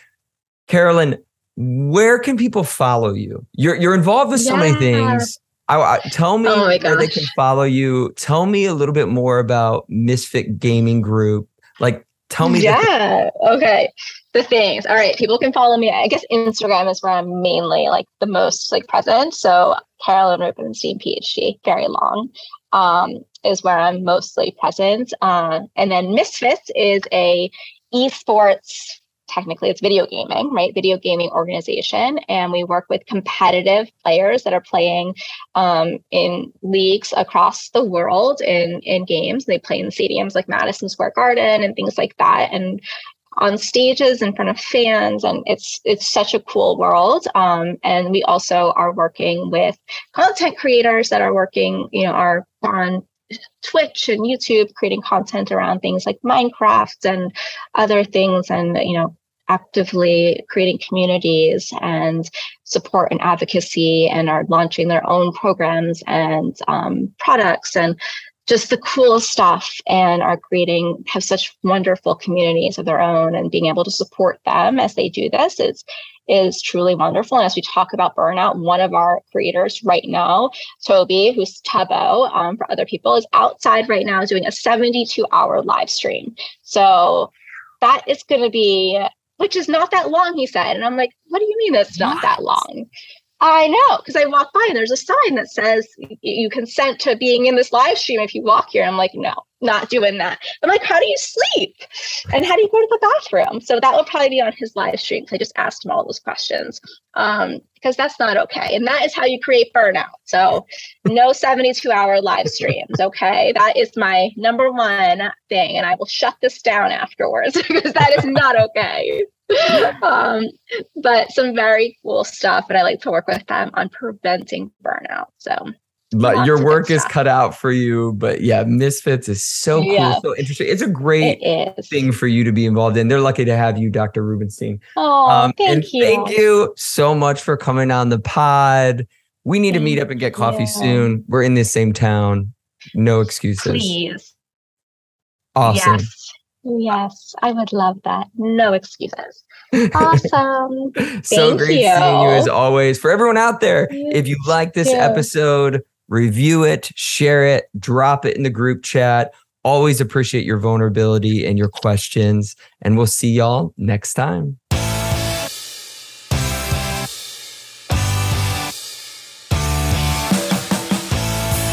Carolyn, where can people follow you? You're, you're involved with yeah. so many things. I, I, tell me oh where they can follow you. Tell me a little bit more about Misfit Gaming Group. Like, tell me. Yeah. The okay. The things. All right. People can follow me. I guess Instagram is where I'm mainly like the most like present. So Carolyn Rubenstein, PhD, very long, um, is where I'm mostly present. Uh, and then Misfits is a esports. Technically, it's video gaming, right? Video gaming organization. And we work with competitive players that are playing um, in leagues across the world in, in games. They play in stadiums like Madison Square Garden and things like that. And on stages in front of fans, and it's it's such a cool world. Um, and we also are working with content creators that are working, you know, are on Twitch and YouTube, creating content around things like Minecraft and other things, and, you know, actively creating communities and support and advocacy, and are launching their own programs and um, products and just the cool stuff, and are creating, have such wonderful communities of their own, and being able to support them as they do this is, is truly wonderful. And as we talk about burnout, one of our creators right now, Toby, who's Tubbo um, for other people, is outside right now doing a seventy-two hour live stream. So that is going to be, which is not that long, he said. And I'm like, what do you mean that's not what? that long? I know, because I walk by and there's a sign that says you consent to being in this live stream if you walk here. And I'm like, no, not doing that. I'm like, how do you sleep? And how do you go to the bathroom? So that would probably be on his live stream, because I just asked him all those questions, um, because that's not okay. And that is how you create burnout. So no seventy-two hour live streams, okay? That is my number one thing. And I will shut this down afterwards because that is not okay. um, but some very cool stuff, and I like to work with them on preventing burnout. So, but your work is cut out for you. But yeah, Misfits is so cool, yeah. so interesting. It's a great thing for you to be involved in. They're lucky to have you, Doctor Rubenstein. Oh, um, thank you. Thank you so much for coming on the pod. We need thank to meet up and get coffee you. soon. We're in this same town. No excuses. Please. Awesome. Yes. Yes, I would love that. No excuses. Awesome. So great you. seeing you as always. For everyone out there, if you like this episode, review it, share it, drop it in the group chat. Always appreciate your vulnerability and your questions. And we'll see y'all next time.